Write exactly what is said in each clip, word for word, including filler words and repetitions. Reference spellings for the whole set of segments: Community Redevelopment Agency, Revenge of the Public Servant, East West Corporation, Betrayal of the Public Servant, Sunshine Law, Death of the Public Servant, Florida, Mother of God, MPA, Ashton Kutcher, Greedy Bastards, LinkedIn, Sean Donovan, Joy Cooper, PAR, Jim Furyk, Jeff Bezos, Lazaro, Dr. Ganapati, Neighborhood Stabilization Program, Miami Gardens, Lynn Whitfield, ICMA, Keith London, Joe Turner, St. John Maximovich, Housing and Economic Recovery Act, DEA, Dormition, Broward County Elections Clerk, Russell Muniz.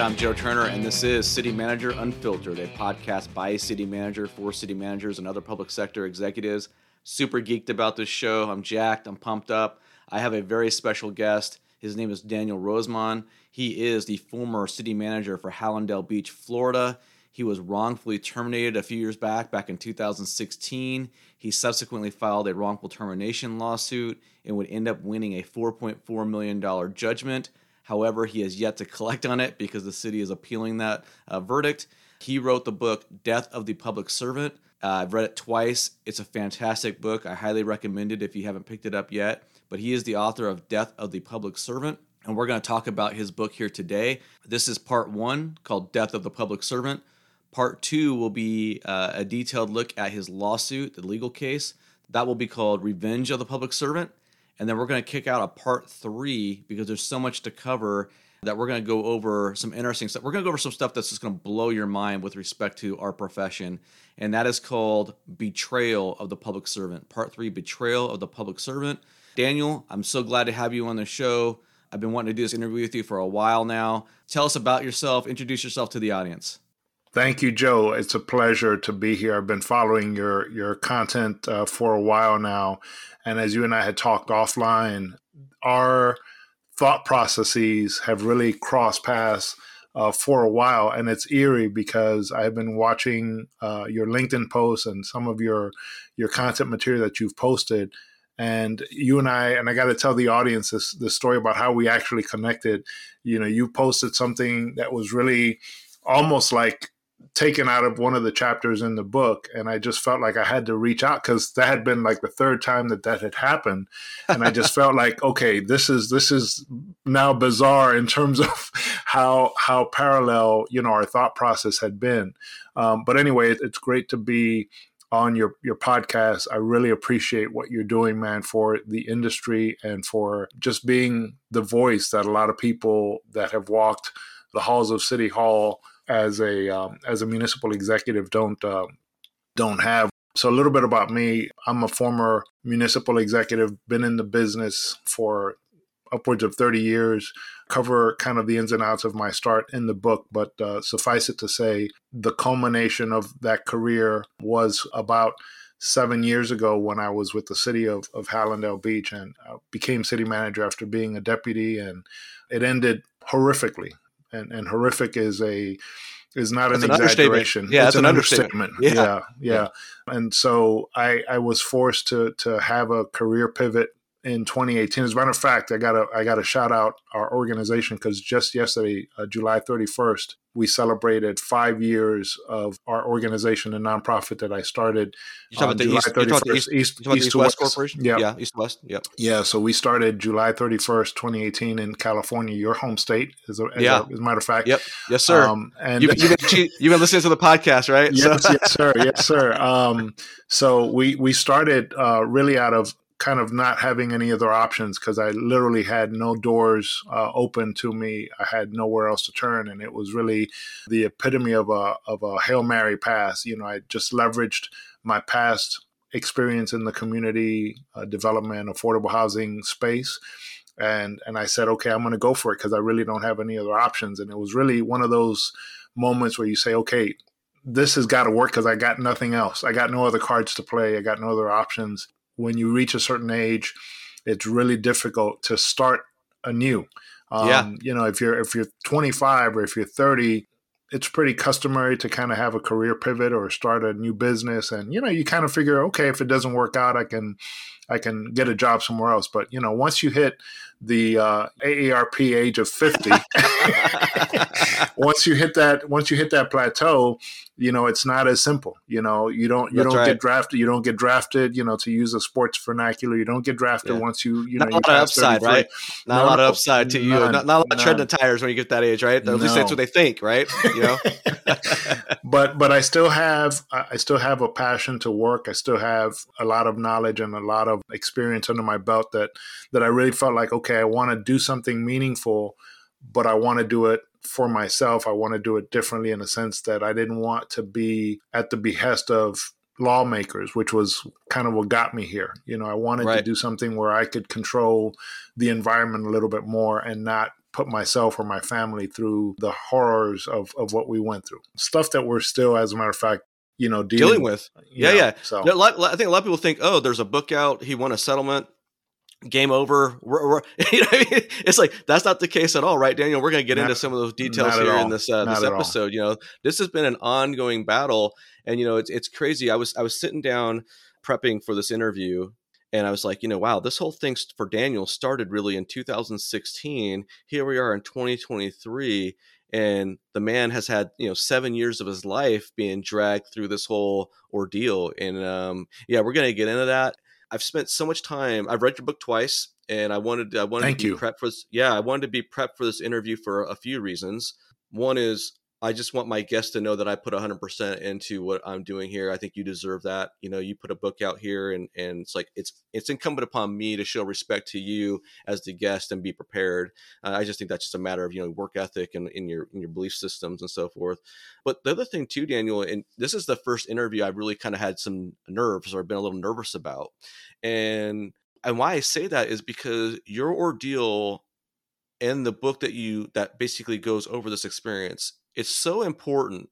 Inside, I'm Joe Turner, and this is City Manager Unfiltered, a podcast by a city manager for city managers and other public sector executives. Super geeked about this show. I'm jacked. I'm pumped up. I have a very special guest. His name is Daniel Rosemond. He is the former city manager for Hallandale Beach, Florida. He was wrongfully terminated a few years back, back in two thousand sixteen. He subsequently filed a wrongful termination lawsuit and would end up winning a four point four million dollars judgment. However, he has yet to collect on it because the city is appealing that uh, verdict. He wrote the book, Death of the Public Servant. Uh, I've read it twice. It's a fantastic book. I highly recommend it if you haven't picked it up yet. But he is the author of Death of the Public Servant, and we're going to talk about his book here today. This is part one, called Death of the Public Servant. Part two will be uh, a detailed look at his lawsuit, the legal case. That will be called Revenge of the Public Servant. And then we're going to kick out a part three because there's so much to cover that we're going to go over some interesting stuff. We're going to go over some stuff that's just going to blow your mind with respect to our profession. And that is called Betrayal of the Public Servant. Part three, Betrayal of the Public Servant. Daniel, I'm so glad to have you on the show. I've been wanting to do this interview with you for a while now. Tell us about yourself. Introduce yourself to the audience. Thank you, Joe. It's a pleasure to be here. I've been following your your content uh, for a while now. And as you and I had talked offline, our thought processes have really crossed paths uh, for a while. And it's eerie because I've been watching uh, your LinkedIn posts and some of your your content material that you've posted. And you and I, and I got to tell the audience this, this story about how we actually connected. You know, you posted something that was really almost like taken out of one of the chapters in the book. And I just felt like I had to reach out because that had been like the third time that that had happened. And I just felt like, okay, this is, this is now bizarre in terms of how, how parallel, you know, our thought process had been. Um, but anyway, it, it's great to be on your, your podcast. I really appreciate what you're doing, man, for the industry and for just being the voice that a lot of people that have walked the halls of City Hall as a um, as a municipal executive don't uh, don't have. So a little bit about me. I'm a former municipal executive, been in the business for upwards of thirty years, cover kind of the ins and outs of my start in the book. But uh, suffice it to say, the culmination of that career was about seven years ago when I was with the city of, of Hallandale Beach and I became city manager after being a deputy. And it ended horrifically. And, and horrific is a is not that's an, an exaggeration. Yeah, it's an, an understatement. understatement. Yeah. yeah, yeah. And so I, I was forced to to have a career pivot in twenty eighteen. As a matter of fact, I got a I got to shout out our organization because just yesterday, uh, July thirty-first, we celebrated five years of our organization, a nonprofit that I started. You talking about July the East, East, East, East West Corporation? Yeah, yeah, East West. Yeah, yeah. So we started July thirty-first, twenty eighteen, in California, your home state. As a, as yeah. a, as a matter of fact, yep, yes, sir. Um, and you've, you've, been, you've been listening to the podcast, right? Yes, so. yes, sir, yes, sir. Um, so we we started uh, really out of kind of not having any other options because I literally had no doors uh, open to me. I had nowhere else to turn. And it was really the epitome of a of a Hail Mary pass. You know, I just leveraged my past experience in the community uh, development, affordable housing space. And, and I said, okay, I'm going to go for it because I really don't have any other options. And it was really one of those moments where you say, okay, this has got to work because I got nothing else. I got no other cards to play. I got no other options. When you reach a certain age, it's really difficult to start anew. Um, yeah. You know, if you're if you're twenty-five or if you're thirty, it's pretty customary to kind of have a career pivot or start a new business. And, you know, you kind of figure, okay, if it doesn't work out, I can I can get a job somewhere else. But, you know, once you hit the uh, A A R P age of fifty, once you hit that once you hit that plateau, you know, it's not as simple. You know, you don't you That's don't right. get drafted. You don't get drafted, you know, to use a sports vernacular. You don't get drafted yeah. once you, you not know, a lot of upside, right? Not no, a lot of upside to you. None, not, not a lot of treading the tires when you get that age, right? At no. least that's what they think, right? You know? But but I still have I still have a passion to work. I still have a lot of knowledge and a lot of experience under my belt that that I really felt like, okay, I want to do something meaningful, but I want to do it for myself. I want to do it differently in a sense that I didn't want to be at the behest of lawmakers, which was kind of what got me here. You know, I wanted right. to do something where I could control the environment a little bit more and not put myself or my family through the horrors of, of what we went through. Stuff that we're still, as a matter of fact, you know, dealing, dealing with. Yeah, know, yeah. So. No, I think a lot of people think, oh, there's a book out. He won a settlement. Game over. We're, we're, you know what I mean? It's like, that's not the case at all, right, Daniel? We're going to get not, into some of those details here all. in this uh, this episode. All. You know, this has been an ongoing battle, and you know, it's it's crazy. I was I was sitting down prepping for this interview, and I was like, you know, wow, this whole thing for Daniel started really in two thousand sixteen. Here we are in twenty twenty-three, and the man has had, you know, seven years of his life being dragged through this whole ordeal. And um, yeah, we're going to get into that. I've spent so much time. I've read your book twice, and I wanted I wanted Thank to be you. prepped for this. Yeah, I wanted to be prepped for this interview for a few reasons. One is I just want my guests to know that I put one hundred percent into what I'm doing here. I think you deserve that. You know, you put a book out here, and and it's like it's it's incumbent upon me to show respect to you as the guest and be prepared. Uh, I just think that's just a matter of, you know, work ethic and in your in your belief systems and so forth. But the other thing too, Daniel, and this is the first interview I really kind of had some nerves or been a little nervous about, and and why I say that is because your ordeal and the book that you that basically goes over this experience. It's so important,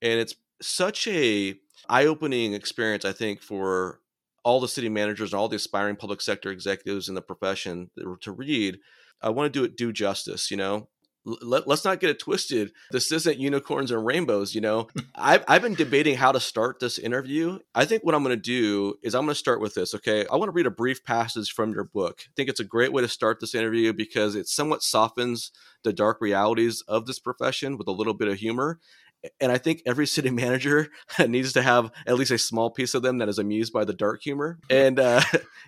and it's such a eye-opening experience, I think, for all the city managers and all the aspiring public sector executives in the profession to read. I want to do it due justice, you know. Let, let's not get it twisted. This isn't unicorns and rainbows, you know. I've, I've been debating how to start this interview. I think what I'm going to do is I'm going to start with this, okay? I want to read a brief passage from your book. I think it's a great way to start this interview because it somewhat softens the dark realities of this profession with a little bit of humor. And I think every city manager needs to have at least a small piece of them that is amused by the dark humor. And uh,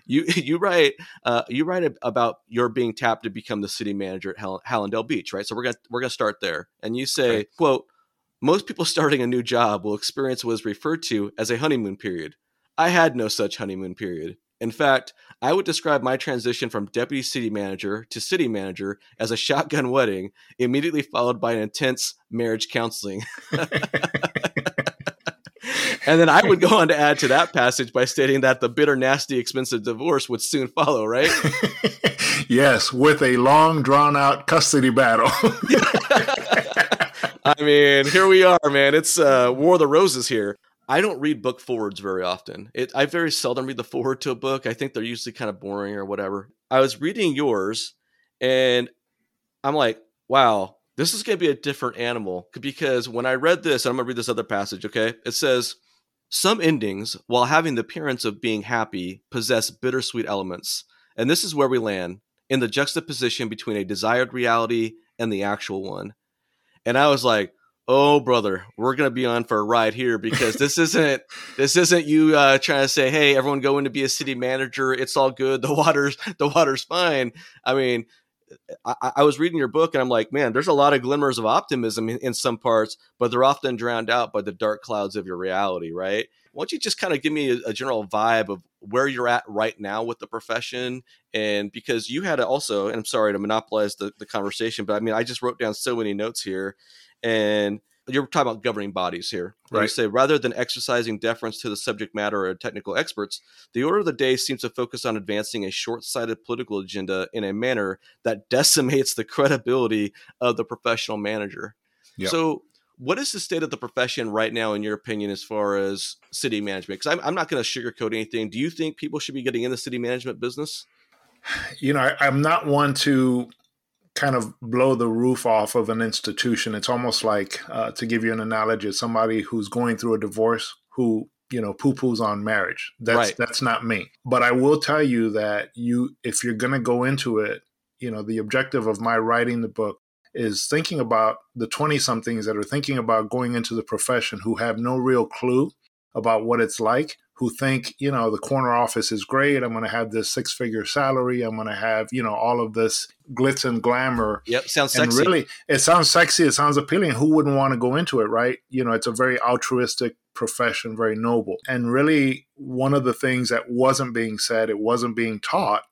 you you write uh, you write about your being tapped to become the city manager at Hall- Hallandale Beach, right? So we're gonna we're gonna start there. And you say, right. quote, "Most people starting a new job will experience what is referred to as a honeymoon period. I had no such honeymoon period. In fact, I would describe my transition from deputy city manager to city manager as a shotgun wedding, immediately followed by an intense marriage counseling." And then I would go on to add to that passage by stating that the bitter, nasty, expensive divorce would soon follow, right? Yes, with a long, drawn-out custody battle. I mean, here we are, man. It's uh, War of the Roses here. I don't read book forwards very often. It, I very seldom read the forward to a book. I think they're usually kind of boring or whatever. I was reading yours, and I'm like, wow, this is going to be a different animal. Because when I read this, and I'm going to read this other passage, okay? It says, "Some endings, while having the appearance of being happy, possess bittersweet elements. And this is where we land, in the juxtaposition between a desired reality and the actual one." And I was like, oh, brother, we're going to be on for a ride here because this isn't this isn't you uh, trying to say, hey, everyone go in to be a city manager. It's all good. The water's the water's fine. I mean, I, I was reading your book and I'm like, man, there's a lot of glimmers of optimism in, in some parts, but they're often drowned out by the dark clouds of your reality. Right. Why don't you just kind of give me a, a general vibe of where you're at right now with the profession? And because you had also, and I'm sorry to monopolize the, the conversation, but I mean, I just wrote down so many notes here. And you're talking about governing bodies here. Right. You say, rather than exercising deference to the subject matter or technical experts, the order of the day seems to focus on advancing a short-sighted political agenda in a manner that decimates the credibility of the professional manager. Yep. So what is the state of the profession right now, in your opinion, as far as city management? Because I'm, I'm not going to sugarcoat anything. Do you think people should be getting in the city management business? You know, I, I'm not one to kind of blow the roof off of an institution. It's almost like, uh, to give you an analogy, somebody who's going through a divorce who, you know, poo-poos on marriage. That's right. That's not me. But I will tell you that you, if you're going to go into it, you know, the objective of my writing the book is thinking about the twenty-somethings that are thinking about going into the profession who have no real clue about what it's like, who think, you know, the corner office is great. I'm going to have this six-figure salary. I'm going to have, you know, all of this glitz and glamour. Yep, sounds sexy. And really, it sounds sexy. It sounds appealing. Who wouldn't want to go into it, right? You know, it's a very altruistic profession, very noble. And really, one of the things that wasn't being said, it wasn't being taught,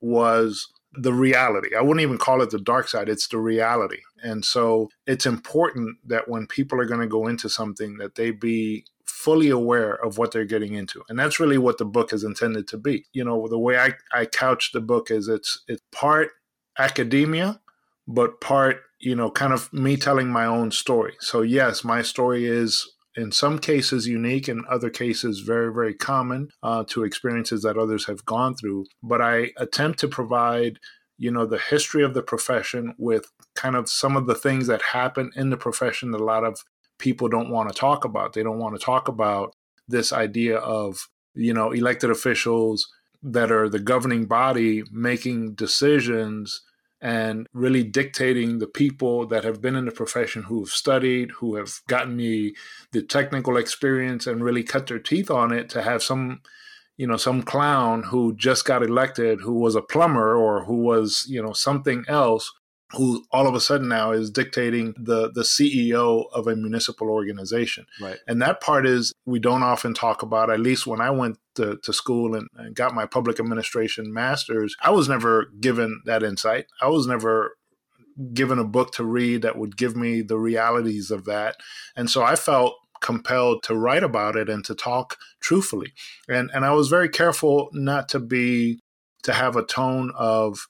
was the reality. I wouldn't even call it the dark side. It's the reality. And so it's important that when people are going to go into something, that they be fully aware of what they're getting into. And that's really what the book is intended to be. You know, the way I, I couch the book is it's it's part academia, but part, you know, kind of me telling my own story. So yes, my story is in some cases unique, in other cases very, very common uh, to experiences that others have gone through. But I attempt to provide, you know, the history of the profession with kind of some of the things that happen in the profession that a lot of people don't want to talk about. They don't want to talk about this idea of, you know, elected officials that are the governing body making decisions and really dictating the people that have been in the profession, who have studied, who have gotten the, the technical experience and really cut their teeth on it, to have some, you know, some clown who just got elected, who was a plumber or who was, you know, something else, who all of a sudden now is dictating the, the C E O of a municipal organization. Right. And that part is we don't often talk about. At least when I went to, to school and, and got my public administration master's, I was never given that insight. I was never given a book to read that would give me the realities of that. And so I felt compelled to write about it and to talk truthfully. And and I was very careful not to be, to have a tone of,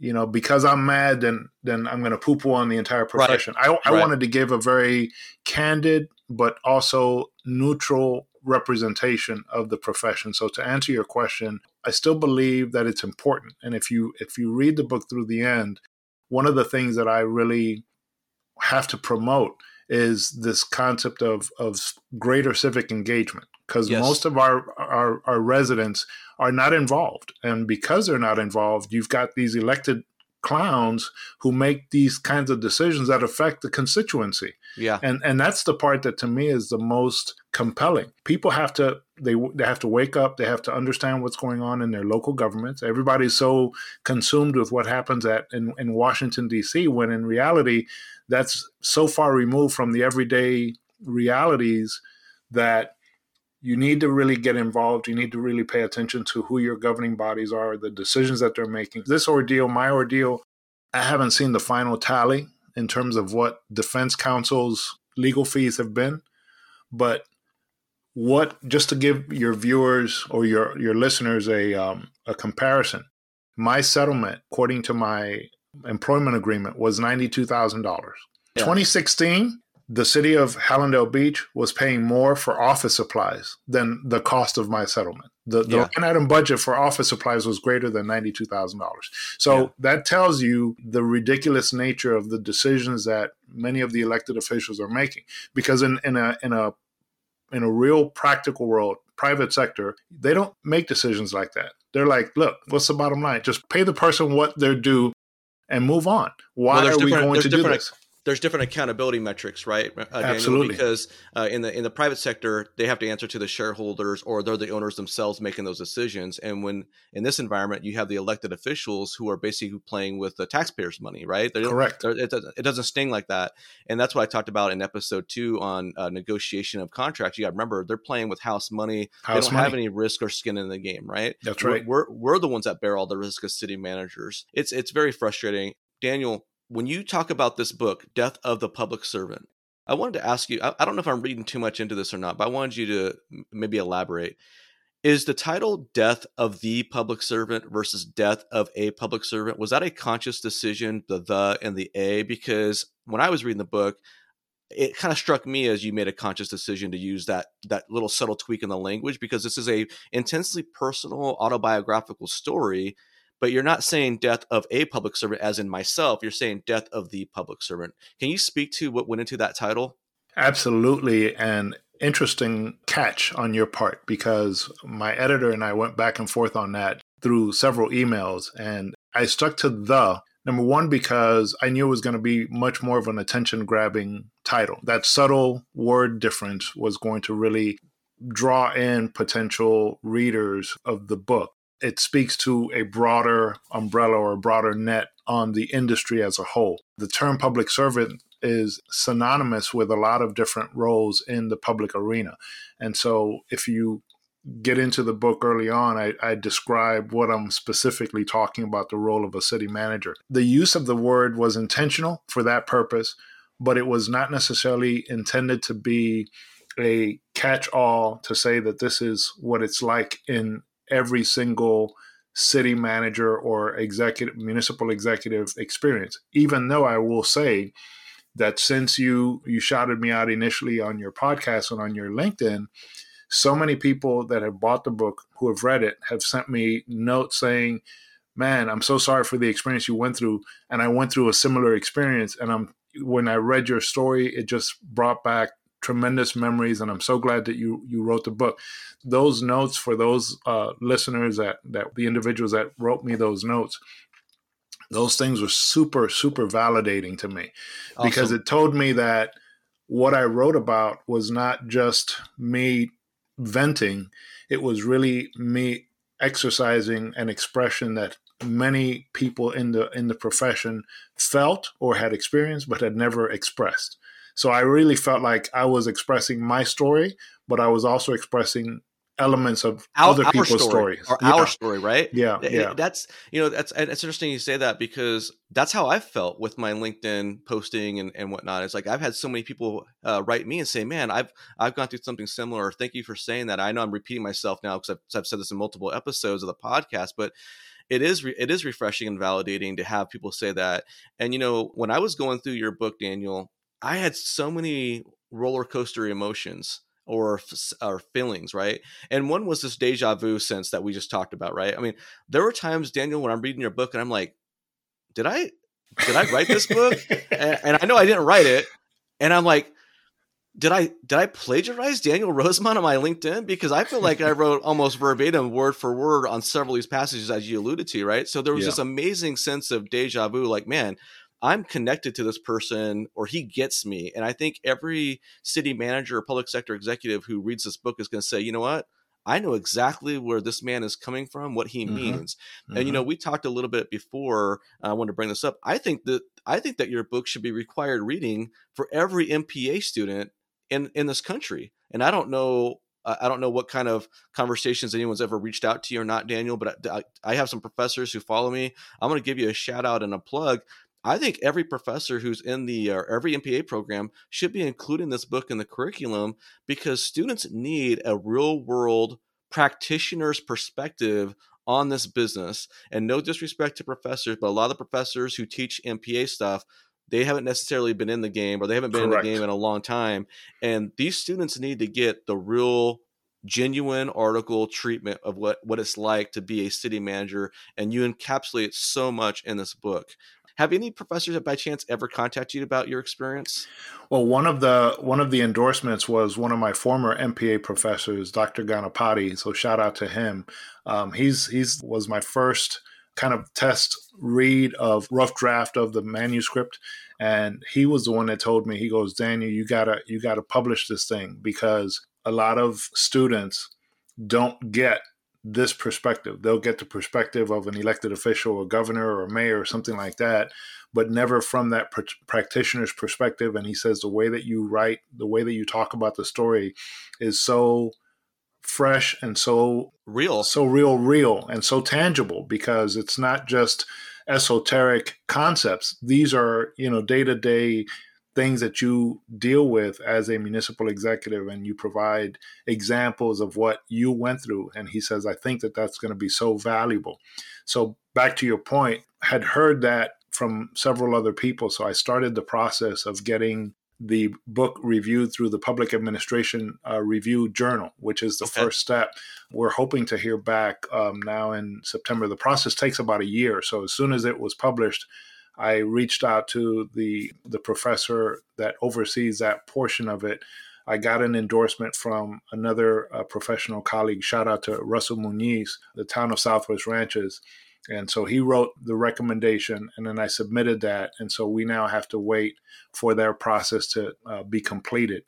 you know, because I'm mad, then then I'm going to poo-poo on the entire profession. Right. I, I right. wanted to give a very candid but also neutral representation of the profession. So to answer your question, I still believe that it's important. And if you if you read the book through the end, one of the things that I really have to promote is this concept of of greater civic engagement, because yes. most of our, our our residents are not involved. And because they're not involved, you've got these elected clowns who make these kinds of decisions that affect the constituency. Yeah. And and that's the part that to me is the most compelling. People have to they they have to wake up, they have to understand what's going on in their local governments. Everybody's so consumed with what happens at in, in Washington, D C, when in reality that's so far removed from the everyday realities that you need to really get involved. You need to really pay attention to who your governing bodies are, the decisions that they're making. This ordeal, my ordeal, I haven't seen the final tally in terms of what defense counsel's legal fees have been. But what, just to give your viewers or your, your listeners a um, a comparison, my settlement, according to my employment agreement, was ninety-two thousand dollars. Yeah. twenty sixteen, the city of Hallandale Beach was paying more for office supplies than the cost of my settlement. The, the yeah. line item budget for office supplies was greater than ninety-two thousand dollars. So yeah. that tells you the ridiculous nature of the decisions that many of the elected officials are making. Because in, in a in a in a real practical world, private sector, they don't make decisions like that. They're like, look, what's the bottom line? Just pay the person what they're due and move on. Why well, are we going to do this? There's different accountability metrics, right? Uh, Daniel, absolutely. Because uh, in the in the private sector, they have to answer to the shareholders, or they're the owners themselves making those decisions. And when in this environment, you have the elected officials who are basically playing with the taxpayers' money, right? They're, Correct. They're, it, doesn't, it doesn't sting like that. And that's what I talked about in episode two on uh, negotiation of contracts. You got to remember, they're playing with house money. House they don't money. have any risk or skin in the game, right? That's we're, right. We're we're the ones that bear all the risk as city managers. It's it's very frustrating, Daniel. When you talk about this book, Death of the Public Servant, I wanted to ask you, I, I don't know if I'm reading too much into this or not, but I wanted you to maybe elaborate. Is the title Death of the Public Servant versus Death of a Public Servant? Was that a conscious decision, the the and the a? Because when I was reading the book, it kind of struck me as you made a conscious decision to use that that little subtle tweak in the language, because this is a intensely personal autobiographical story. But you're not saying death of a public servant as in myself. You're saying death of the public servant. Can you speak to what went into that title? Absolutely. And interesting catch on your part, because my editor and I went back and forth on that through several emails. And I stuck to the, number one, because I knew it was going to be much more of an attention-grabbing title. That subtle word difference was going to really draw in potential readers of the book. It speaks to a broader umbrella or a broader net on the industry as a whole. The term public servant is synonymous with a lot of different roles in the public arena. And so if you get into the book early on, I, I describe what I'm specifically talking about, the role of a city manager. The use of the word was intentional for that purpose, but it was not necessarily intended to be a catch-all to say that this is what it's like in every single city manager or executive, municipal executive experience, even though I will say that since you, you shouted me out initially on your podcast and on your LinkedIn, so many people that have bought the book who have read it have sent me notes saying, man, I'm so sorry for the experience you went through. And I went through a similar experience. And I'm when I read your story, it just brought back tremendous memories. And I'm so glad that you you wrote the book. Those notes for those uh, listeners, that, that the individuals that wrote me those notes, those things were super, super validating to me. Awesome. Because it told me that what I wrote about was not just me venting. It was really me exercising an expression that many people in the in the profession felt or had experienced but had never expressed. So I really felt like I was expressing my story, but I was also expressing elements of our, other people's our story, stories. Or yeah. Our story, right? Yeah, it, yeah. It, that's you know that's it's interesting you say that, because that's how I felt with my LinkedIn posting and, and whatnot. It's like I've had so many people uh, write me and say, "Man, I've I've gone through something similar." Thank you for saying that. I know I'm repeating myself now because I've, I've said this in multiple episodes of the podcast, but it is re- it is refreshing and validating to have people say that. And you know, when I was going through your book, Daniel, I had so many roller coaster emotions. Or our feelings, right? And one was this deja vu sense that we just talked about, right? I mean, there were times, Daniel, when I'm reading your book and I'm like, did I did I write this book? and, and I know I didn't write it. And I'm like, did I did I plagiarize Daniel Rosemond on my LinkedIn? Because I feel like I wrote almost verbatim, word for word, on several of these passages as you alluded to, right? So there was yeah. this amazing sense of deja vu, like, man, I'm connected to this person, or he gets me. And I think every city manager or public sector executive who reads this book is going to say, you know what? I know exactly where this man is coming from, what he mm-hmm. means. Mm-hmm. And, you know, we talked a little bit before I wanted to bring this up. I think that, I think that your book should be required reading for every M P A student in, in this country. And I don't know, I don't know what kind of conversations anyone's ever reached out to you or not, Daniel, but I, I have some professors who follow me. I'm going to give you a shout out and a plug. I think every professor who's in the, or every M P A program should be including this book in the curriculum, because students need a real world practitioner's perspective on this business. And no disrespect to professors, but a lot of the professors who teach M P A stuff, they haven't necessarily been in the game, or they haven't been Correct. in the game in a long time. And these students need to get the real genuine article treatment of what, what it's like to be a city manager. And you encapsulate so much in this book. Have any professors by chance ever contacted you about your experience? Well, one of the one of the endorsements was one of my former M P A professors, Doctor Ganapati. So shout out to him. Um, he's he's was my first kind of test read of rough draft of the manuscript, and he was the one that told me. He goes, Daniel, you gotta you gotta publish this thing, because a lot of students don't get this perspective. They'll get the perspective of an elected official, a governor or a mayor or something like that, but never from that pr- practitioner's perspective. And he says the way that you write, the way that you talk about the story is so fresh and so real, so real, real, and so tangible, because it's not just esoteric concepts. These are, you know, day-to-day things that you deal with as a municipal executive, and you provide examples of what you went through. And he says, I think that that's going to be so valuable. So back to your point, had heard that from several other people. So I started the process of getting the book reviewed through the Public Administration uh, Review Journal, which is the okay. first step. We're hoping to hear back um, now in September. The process takes about a year. So as soon as it was published, I reached out to the the professor that oversees that portion of it. I got an endorsement from another uh, professional colleague. Shout out to Russell Muniz, the town of Southwest Ranches. And so he wrote the recommendation, and then I submitted that. And so we now have to wait for their process to uh, be completed.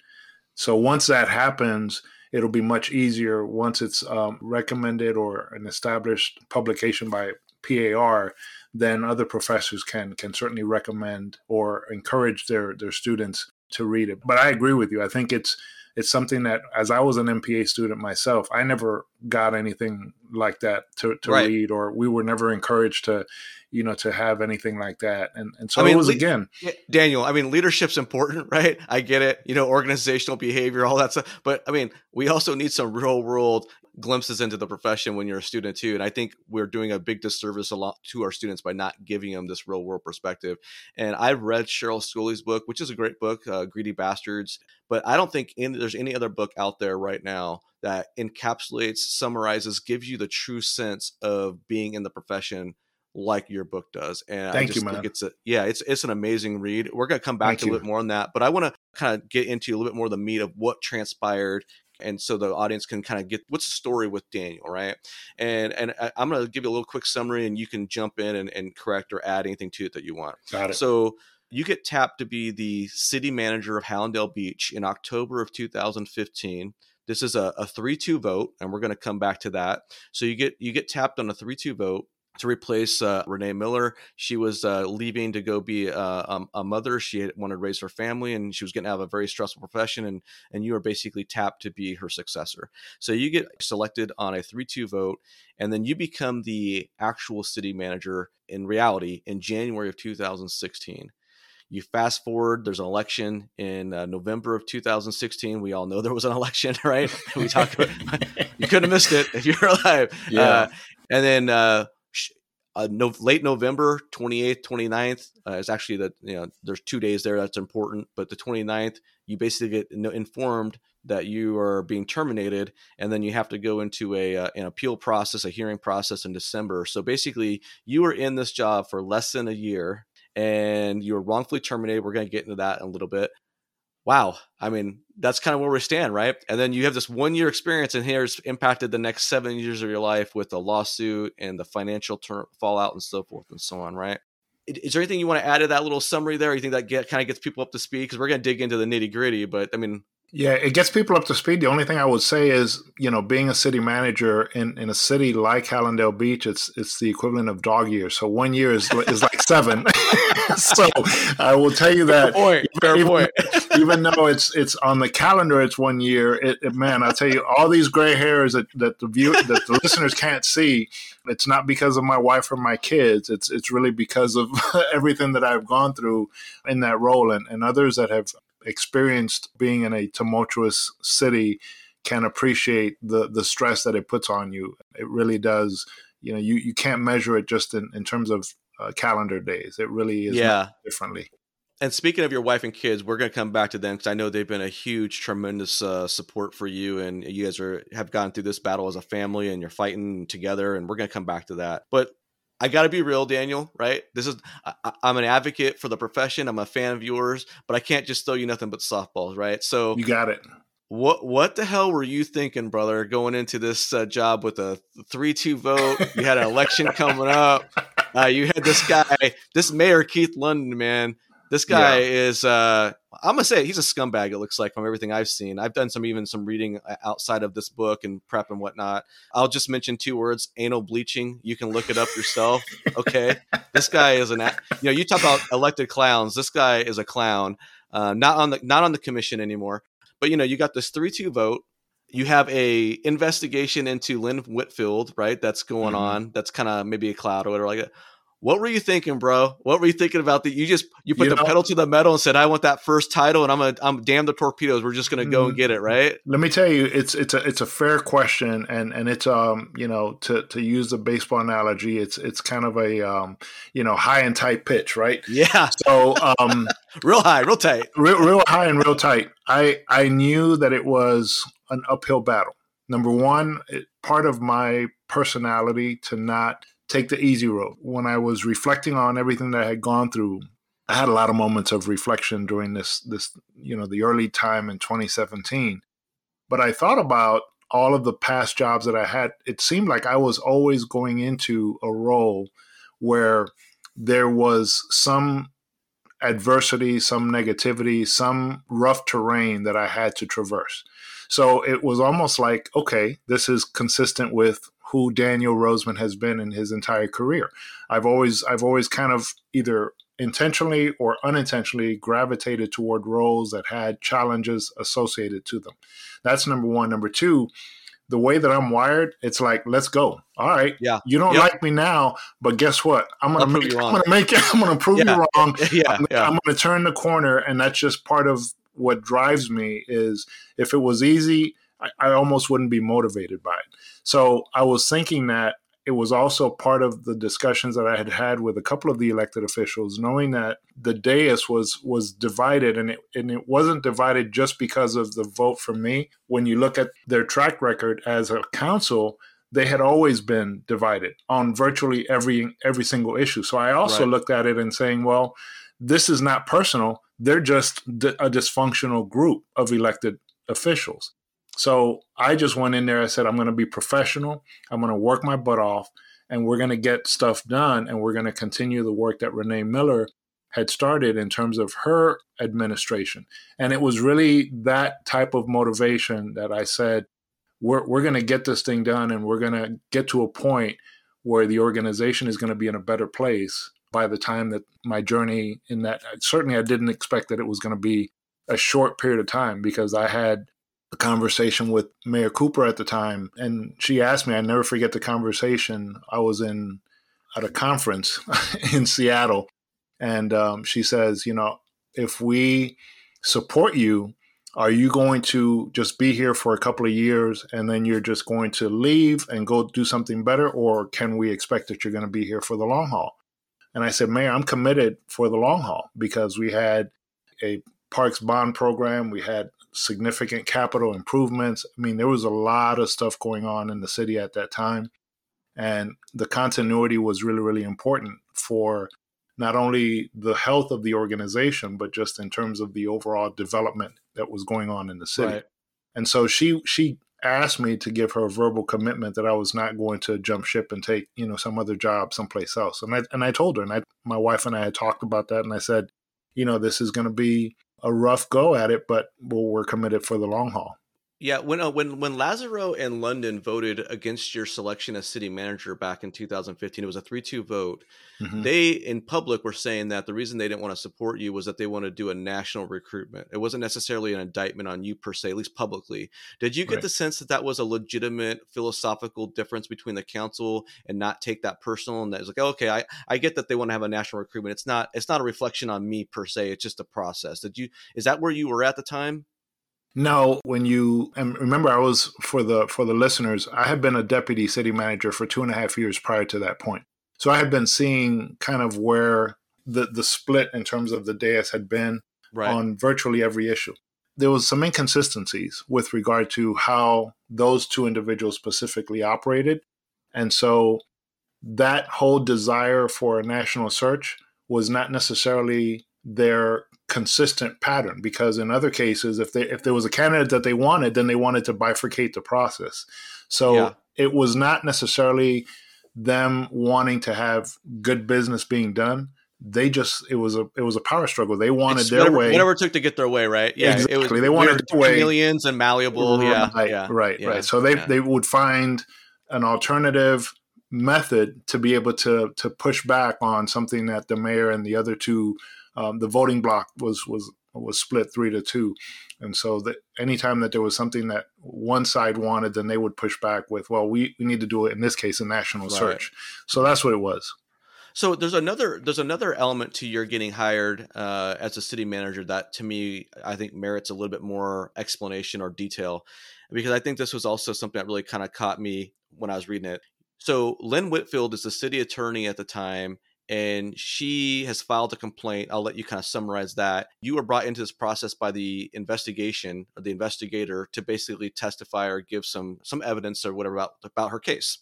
So once that happens, it'll be much easier once it's um, recommended or an established publication by P A R, then other professors can can certainly recommend or encourage their their students to read it. But I agree with you. I think it's it's something that, as I was an M P A student myself, I never got anything like that to, to right. read, or we were never encouraged to, you know, to have anything like that. And and so I mean, it was, le- again. Daniel, I mean, leadership's important, right? I get it. You know, organizational behavior, all that stuff. But I mean, we also need some real world glimpses into the profession when you're a student too. And I think we're doing a big disservice a lot to our students by not giving them this real world perspective. And I've read Cheryl Schooley's book, which is a great book, uh, Greedy Bastards, but I don't think any, there's any other book out there right now that encapsulates, summarizes, gives you the true sense of being in the profession like your book does. And Thank I just you, think it's a, yeah, it's, it's an amazing read. We're going to come back Thank to you. a little bit more on that, but I want to kind of get into a little bit more of the meat of what transpired. And so the audience can kind of get what's the story with Daniel, right? And and I, I'm going to give you a little quick summary and you can jump in and, and correct or add anything to it that you want. Got it. So you get tapped to be the city manager of Hallandale Beach in October of two thousand fifteen. This is a, a three two vote, and we're going to come back to that. So you get you get tapped on a three two vote to replace uh, Renee Miller. She was uh, leaving to go be uh, um, a mother. She had wanted to raise her family, and she was going to have a very stressful profession, and and you are basically tapped to be her successor. So you get selected on a three two vote, and then you become the actual city manager in reality in January of two thousand sixteen. You fast forward, there's an election in uh, November of two thousand sixteen. We all know there was an election, right? We talk about you couldn't have missed it if you're alive. Yeah. Uh, and then... Uh, Uh, no, late November, twenty-eighth, twenty-ninth uh, is actually the, you know, there's two days there that's important, but the twenty-ninth, you basically get informed that you are being terminated, and then you have to go into a uh, an appeal process, a hearing process in December. So basically, you were in this job for less than a year, and you were wrongfully terminated. We're going to get into that in a little bit. Wow. I mean, that's kind of where we stand, right? And then you have this one year experience, and here's impacted the next seven years of your life with the lawsuit and the financial term, fallout and so forth and so on, right? Is there anything you want to add to that little summary there? You think that get, kind of gets people up to speed? Because we're going to dig into the nitty gritty, but I mean... Yeah, it gets people up to speed. The only thing I would say is, you know, being a city manager in, in a city like Hallandale Beach, it's it's the equivalent of dog years. So one year is, is like seven. So I will tell you that. Fair point. Fair even, point. Even though it's it's on the calendar, it's one year. It, it, man, I'll tell you, all these gray hairs that, that the view that the listeners can't see, it's not because of my wife or my kids. It's it's really because of everything that I've gone through in that role, and, and others that have experienced being in a tumultuous city can appreciate the the stress that it puts on you. It really does. You know, you, you can't measure it just in, in terms of uh, calendar days. It really is yeah. differently. And speaking of your wife and kids, we're going to come back to them because I know they've been a huge, tremendous uh, support for you. And you guys are have gone through this battle as a family and you're fighting together. And we're going to come back to that. But I got to be real, Daniel, right? This is, I, I'm an advocate for the profession. I'm a fan of yours, but I can't just throw you nothing but softballs, right? So you got it. What, what the hell were you thinking, brother, going into this uh, job with a three two vote? You had an election coming up. Uh, you had this guy, this mayor, Keith London, man. This guy yeah. is, uh, I'm going to say it, he's a scumbag, it looks like, from everything I've seen. I've done some even some reading outside of this book and prep and whatnot. I'll just mention two words, anal bleaching. You can look it up yourself. Okay. This guy is an, you know, you talk about elected clowns. This guy is a clown, uh, not on the not on the commission anymore. But, you know, you got this three two vote. You have a investigation into Lynn Whitfield, right? That's going mm-hmm. on. That's kind of maybe a cloud or whatever like that. What were you thinking, bro? What were you thinking about that? You just you put you the know, pedal to the metal and said, "I want that first title," and I'm gonna, I'm damn the torpedoes. We're just gonna go and get it, right? Let me tell you, it's it's a it's a fair question, and and it's um you know to to use the baseball analogy, it's it's kind of a um you know high and tight pitch, right? Yeah. So um, real high, real tight, real, real high and real tight. I I knew that it was an uphill battle. Number one, it, part of my personality to not take the easy road. When I was reflecting on everything that I had gone through, I had a lot of moments of reflection during this, this, you know, the early time in twenty seventeen. But I thought about all of the past jobs that I had. It seemed like I was always going into a role where there was some adversity, some negativity, some rough terrain that I had to traverse. So it was almost like, okay, this is consistent with who Daniel Rosemond has been in his entire career. I've always I've always kind of either intentionally or unintentionally gravitated toward roles that had challenges associated to them. That's number one. Number two, the way that I'm wired, it's like, let's go. All right. Yeah. You don't yep. like me now, but guess what? I'm gonna make I'm gonna make it I'm gonna prove yeah. you wrong. yeah. I'm, yeah. I'm gonna turn the corner, and that's just part of what drives me. Is if it was easy, I, I almost wouldn't be motivated by it. So I was thinking that it was also part of the discussions that I had had with a couple of the elected officials, knowing that the dais was was divided, and it, and it wasn't divided just because of the vote for me. When you look at their track record as a council, they had always been divided on virtually every every single issue. So I also right. looked at it and saying, well, this is not personal. They're just a dysfunctional group of elected officials. So I just went in there. I said, I'm going to be professional. I'm going to work my butt off, and we're going to get stuff done. And we're going to continue the work that Renee Miller had started in terms of her administration. And it was really that type of motivation that I said, we're, we're going to get this thing done, and we're going to get to a point where the organization is going to be in a better place by the time that my journey in that. Certainly I didn't expect that it was going to be a short period of time, because I had a conversation with Mayor Cooper at the time. And she asked me, I never forget the conversation. I was in at a conference in Seattle. And um, she says, you know, if we support you, are you going to just be here for a couple of years and then you're just going to leave and go do something better? Or can we expect that you're going to be here for the long haul? And I said, Mayor, I'm committed for the long haul, because we had a parks bond program. We had significant capital improvements. I mean, there was a lot of stuff going on in the city at that time. And the continuity was really, really important for not only the health of the organization, but just in terms of the overall development that was going on in the city. Right. And so she she asked me to give her a verbal commitment that I was not going to jump ship and take, you know, some other job someplace else. And I and I told her, and I, my wife and I had talked about that, and I said, you know, this is going to be a rough go at it, but we're committed for the long haul. Yeah, when uh, when when Lazaro and London voted against your selection as city manager back in two thousand fifteen, it was a three two vote. Mm-hmm. They, in public, were saying that the reason they didn't want to support you was that they want to do a national recruitment. It wasn't necessarily an indictment on you per se, at least publicly. Did you get right. the sense that that was a legitimate philosophical difference between the council, and not take that personal? And that it's like, oh, okay, I, I get that they want to have a national recruitment. It's not it's not a reflection on me per se. It's just a process. Did you is that where you were at the time? No, when you, and remember, I was, for the for the listeners, I had been a deputy city manager for two and a half years prior to that point. So I had been seeing kind of where the, the split in terms of the dais had been right. on virtually every issue. There was some inconsistencies with regard to how those two individuals specifically operated. And so that whole desire for a national search was not necessarily their consistent pattern, because in other cases, if they if there was a candidate that they wanted, then they wanted to bifurcate the process. So yeah. it was not necessarily them wanting to have good business being done. They just it was a it was a power struggle. They wanted it's their whatever, way, whatever it took to get their way, right? Yeah, exactly. It was, they wanted we their way. Millions and malleable, yeah, right, yeah, right, yeah, right. So they yeah. they would find an alternative method to be able to to push back on something that the mayor and the other two. Um, the voting block was was was split three to two. And so that anytime that there was something that one side wanted, then they would push back with, well, we, we need to do it, in this case, a national right. search. So that's what it was. So there's another there's another element to your getting hired uh, as a city manager that, to me, I think merits a little bit more explanation or detail, because I think this was also something that really kind of caught me when I was reading it. So Lynn Whitfield is the city attorney at the time, and she has filed a complaint. I'll let you kind of summarize that. You were brought into this process by the investigation or the investigator to basically testify or give some some evidence or whatever about, about her case.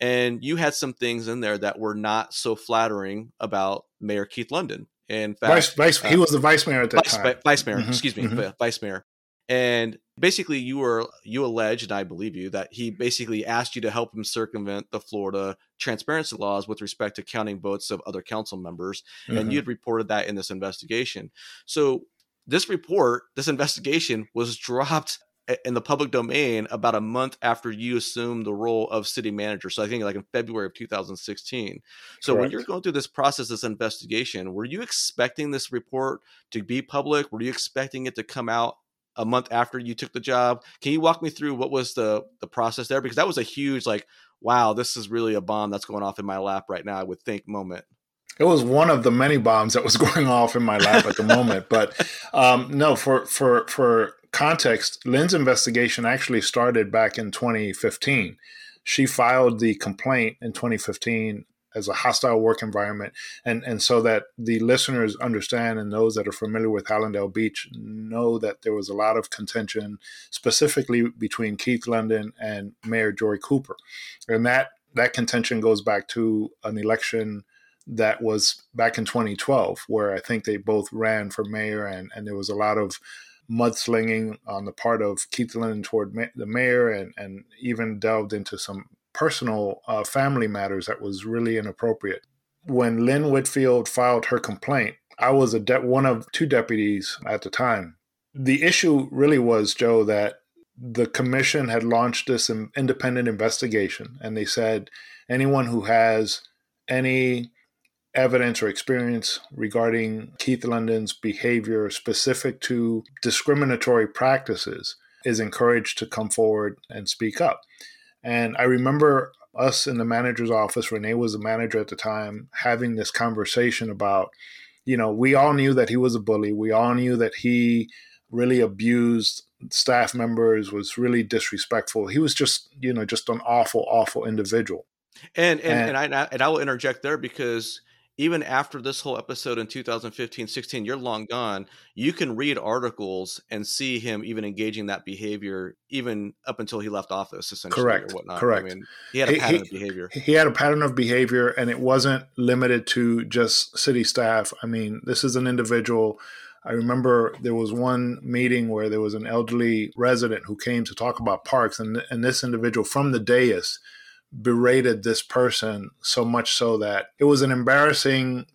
And you had some things in there that were not so flattering about Mayor Keith London. In fact, vice, vice, uh, he was the vice mayor at that vice, time. Vice mayor, mm-hmm, excuse me, mm-hmm. vice mayor. And basically, you were you alleged, and I believe you, that he basically asked you to help him circumvent the Florida transparency laws with respect to counting votes of other council members. Mm-hmm. And you had reported that in this investigation. So this report, this investigation was dropped in the public domain about a month after you assumed the role of city manager. So I think like in February of two thousand sixteen. So correct. When you're going through this process, this investigation, were you expecting this report to be public? Were you expecting it to come out a month after you took the job? Can you walk me through what was the the process there? Because that was a huge, like, wow, this is really a bomb that's going off in my lap right now, I would think, moment. It was one of the many bombs that was going off in my lap at the moment. But um, no, for for for context, Lynn's investigation actually started back in twenty fifteen. She filed the complaint in twenty fifteen as a hostile work environment. And, and so that the listeners understand, and those that are familiar with Hallandale Beach know that there was a lot of contention, specifically between Keith London and Mayor Joy Cooper. And that, that contention goes back to an election that was back in twenty twelve, where I think they both ran for mayor, and, and there was a lot of mudslinging on the part of Keith London toward ma- the mayor, and, and even delved into some personal uh, family matters that was really inappropriate. When Lynn Whitfield filed her complaint, I was a de- one of two deputies at the time. The issue really was, Joe, that the commission had launched this in- independent investigation, and they said anyone who has any evidence or experience regarding Keith London's behavior specific to discriminatory practices is encouraged to come forward and speak up. And I remember us in the manager's office, Renee was the manager at the time, having this conversation about, you know, we all knew that he was a bully. We all knew that he really abused staff members, was really disrespectful. He was just, you know, just an awful, awful individual. And and, and, and I and I will interject there, because even after this whole episode in two thousand fifteen, sixteen, you're long gone, you can read articles and see him even engaging that behavior, even up until he left office, essentially. Correct. Or whatnot. Correct. I mean, he had a pattern he, of behavior. He had a pattern of behavior, and it wasn't limited to just city staff. I mean, this is an individual. I remember there was one meeting where there was an elderly resident who came to talk about parks, and, and this individual from the dais berated this person so much so that it was an embarrassing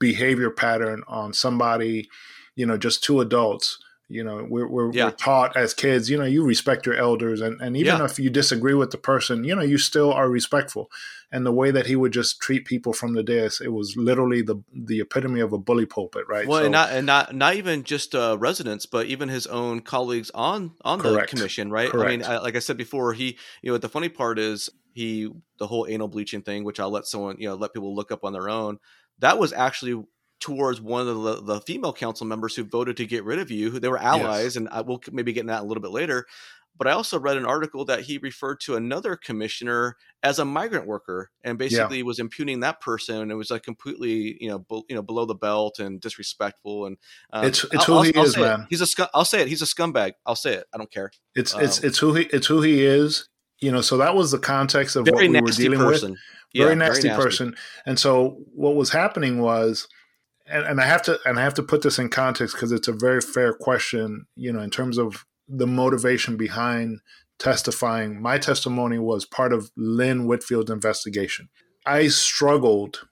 behavior pattern on somebody, you know, just two adults. You know, we're, we're, yeah. we're taught as kids, you know, you respect your elders. And, and even yeah. if you disagree with the person, you know, you still are respectful. And the way that he would just treat people from the dais, it was literally the the epitome of a bully pulpit, right? Well, so, and, not, and not not even just uh, residents, but even his own colleagues on, on correct. the commission, right? Correct. I mean, I, like I said before, he, you know, the funny part is he, the whole anal bleaching thing, which I'll let someone, you know, let people look up on their own. That was actually towards one of the, the female council members who voted to get rid of you, who they were allies. Yes. And I will maybe get into that a little bit later. But I also read an article that he referred to another commissioner as a migrant worker, and basically yeah. was impugning that person. And it was like completely, you know, be, you know, below the belt and disrespectful. And um, it's it's I'll, who I'll, he I'll is, man. It. He's a scu- I'll say it. He's a scumbag. I'll say it. I don't care. It's um, it's it's who he it's who he is. You know, so that was the context of what we were dealing person. with. Very, yeah, nasty, very nasty person. And so what was happening was. And, and I have to and I have to put this in context, because it's a very fair question, you know, in terms of the motivation behind testifying. My testimony was part of Lynn Whitfield's investigation. I struggled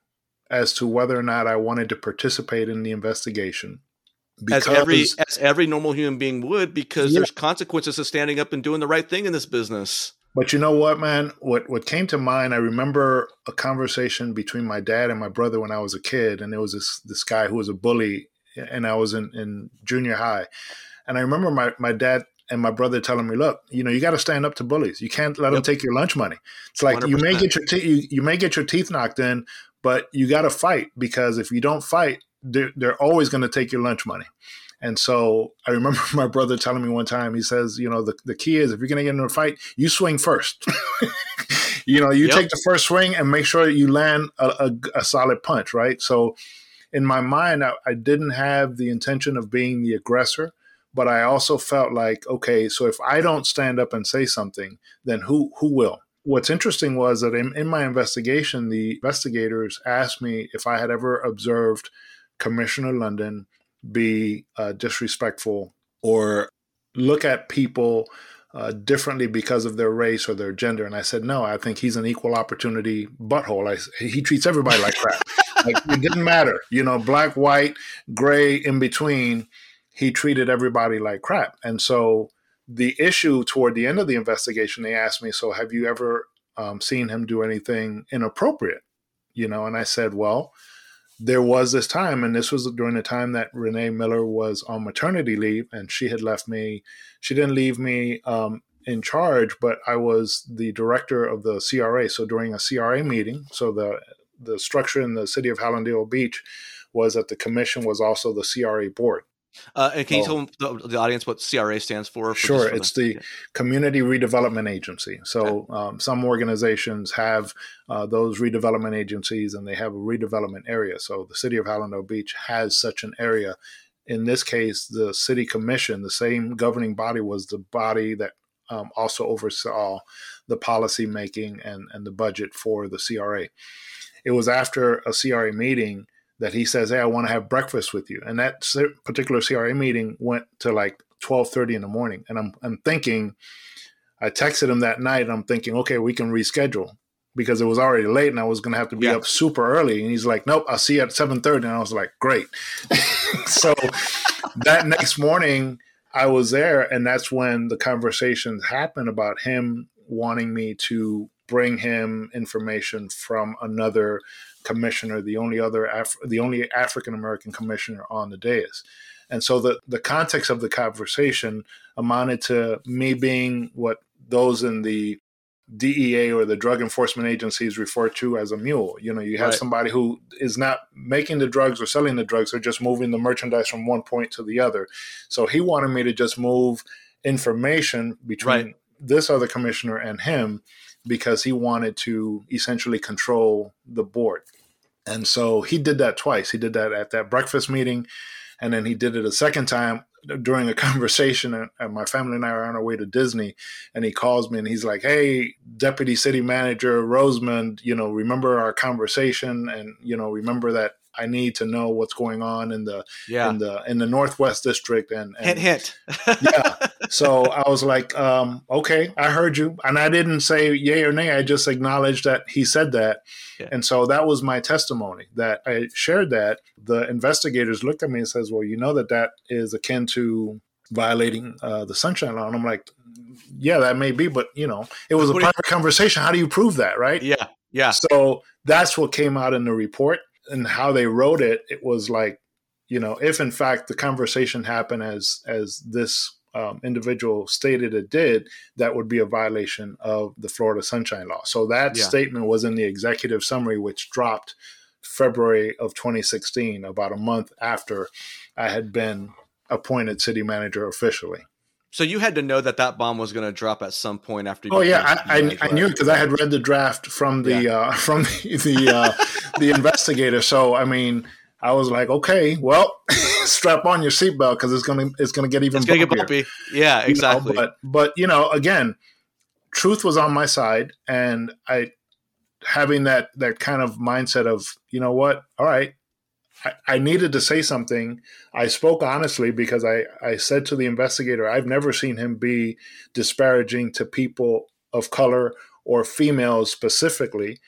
as to whether or not I wanted to participate in the investigation. Because, as every as every normal human being would, because yeah. there's consequences to standing up and doing the right thing in this business. But you know what, man? What what came to mind, I remember a conversation between my dad and my brother when I was a kid, and there was this this guy who was a bully, and I was in, in junior high. And I remember my, my dad and my brother telling me, look, you know, you got to stand up to bullies. You can't let yep. them take your lunch money. It's like one hundred percent. you may get your te- you, you may get your teeth knocked in, but you got to fight, because if you don't fight, they're, they're always going to take your lunch money. And so I remember my brother telling me one time, he says, you know, the, the key is, if you're going to get into a fight, you swing first. you know, you yep. take the first swing and make sure you land a, a, a solid punch, right? So in my mind, I, I didn't have the intention of being the aggressor, but I also felt like, okay, so if I don't stand up and say something, then who who will? What's interesting was that in, in my investigation, the investigators asked me if I had ever observed Commissioner London be uh, disrespectful or look at people uh, differently because of their race or their gender. And I said, no, I think he's an equal opportunity butthole. I, he treats everybody like crap. Like, it didn't matter, you know, black, white, gray, in between, he treated everybody like crap. And so the issue toward the end of the investigation, they asked me, so have you ever um, seen him do anything inappropriate? You know, and I said, well, there was this time, and this was during the time that Renee Miller was on maternity leave, and she had left me. She didn't leave me um, in charge, but I was the director of the C R A. So during a C R A meeting, so the the structure in the city of Hallandale Beach was that the commission was also the C R A board. Uh, and can you oh. tell the, the audience what C R A stands for? for sure. For it's the, the Community Redevelopment Agency. So okay. um, some organizations have uh, those redevelopment agencies and they have a redevelopment area. So the city of Hallandale Beach has such an area. In this case, the city commission, the same governing body, was the body that um, also oversaw the policy making and, and the budget for the C R A. It was after a C R A meeting that he says, hey, I want to have breakfast with you. And that particular C R A meeting went to like twelve thirty in the morning. And I'm I'm thinking, I texted him that night, and I'm thinking, okay, we can reschedule because it was already late and I was going to have to be yeah. up super early. And he's like, nope, I'll see you at seven thirty. And I was like, great. So that next morning I was there, and that's when the conversations happened about him wanting me to bring him information from another commissioner, the only other, Af- the only African-American commissioner on the dais. And so the, the context of the conversation amounted to me being what those in the D E A or the drug enforcement agencies refer to as a mule. You know, you have right. somebody who is not making the drugs or selling the drugs, they're just moving the merchandise from one point to the other. So he wanted me to just move information between right. this other commissioner and him, because he wanted to essentially control the board. And so he did that twice. He did that at that breakfast meeting, and then he did it a second time during a conversation. And my family and I are on our way to Disney, and he calls me and he's like, hey, Deputy City Manager Rosemond, you know, remember our conversation, and, you know, remember that I need to know what's going on in the yeah. in the in the Northwest District and, and hit hit yeah. So I was like, um, okay, I heard you, and I didn't say yay or nay. I just acknowledged that he said that, yeah. and so that was my testimony that I shared. That the investigators looked at me and says, well, you know that that is akin to violating uh, the Sunshine Law, and I'm like, yeah, that may be, but you know, it was what a private you- conversation. How do you prove that, right? Yeah, yeah. So that's what came out in the report. And how they wrote it, it was like, you know, if in fact the conversation happened as as this um, individual stated it did, that would be a violation of the Florida Sunshine Law. So that yeah. statement was in the executive summary, which dropped February of twenty sixteen, about a month after I had been appointed city manager officially. So you had to know that that bomb was going to drop at some point after. You oh yeah, I, I, I knew it because I had read the draft from the yeah. uh, from the the, uh, the investigator. So I mean, I was like, okay, well, strap on your seatbelt because it's gonna it's gonna get even. It's gonna bumpier. Get bumpy. Yeah, exactly. You know, but but you know, again, truth was on my side, and I having that that kind of mindset of, you know what, all right. I needed to say something. I spoke honestly because I, I said to the investigator, I've never seen him be disparaging to people of color or females specifically.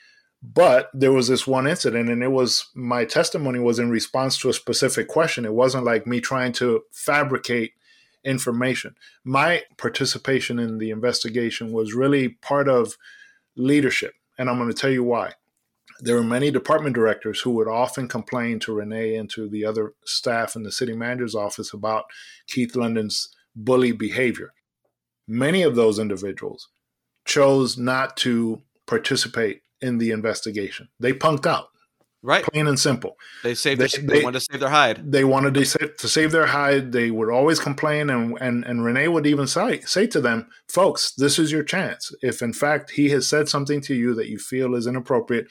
But there was this one incident, and it was my testimony was in response to a specific question. It wasn't like me trying to fabricate information. My participation in the investigation was really part of leadership. And I'm going to tell you why. There were many department directors who would often complain to Renee and to the other staff in the city manager's office about Keith London's bully behavior. Many of those individuals chose not to participate in the investigation. They punked out. Right. Plain and simple. They saved. They, they, they wanted to save their hide. They wanted to save, to save their hide. They would always complain, and, and, and Renee would even say, say to them, folks, this is your chance. If, in fact, he has said something to you that you feel is inappropriate,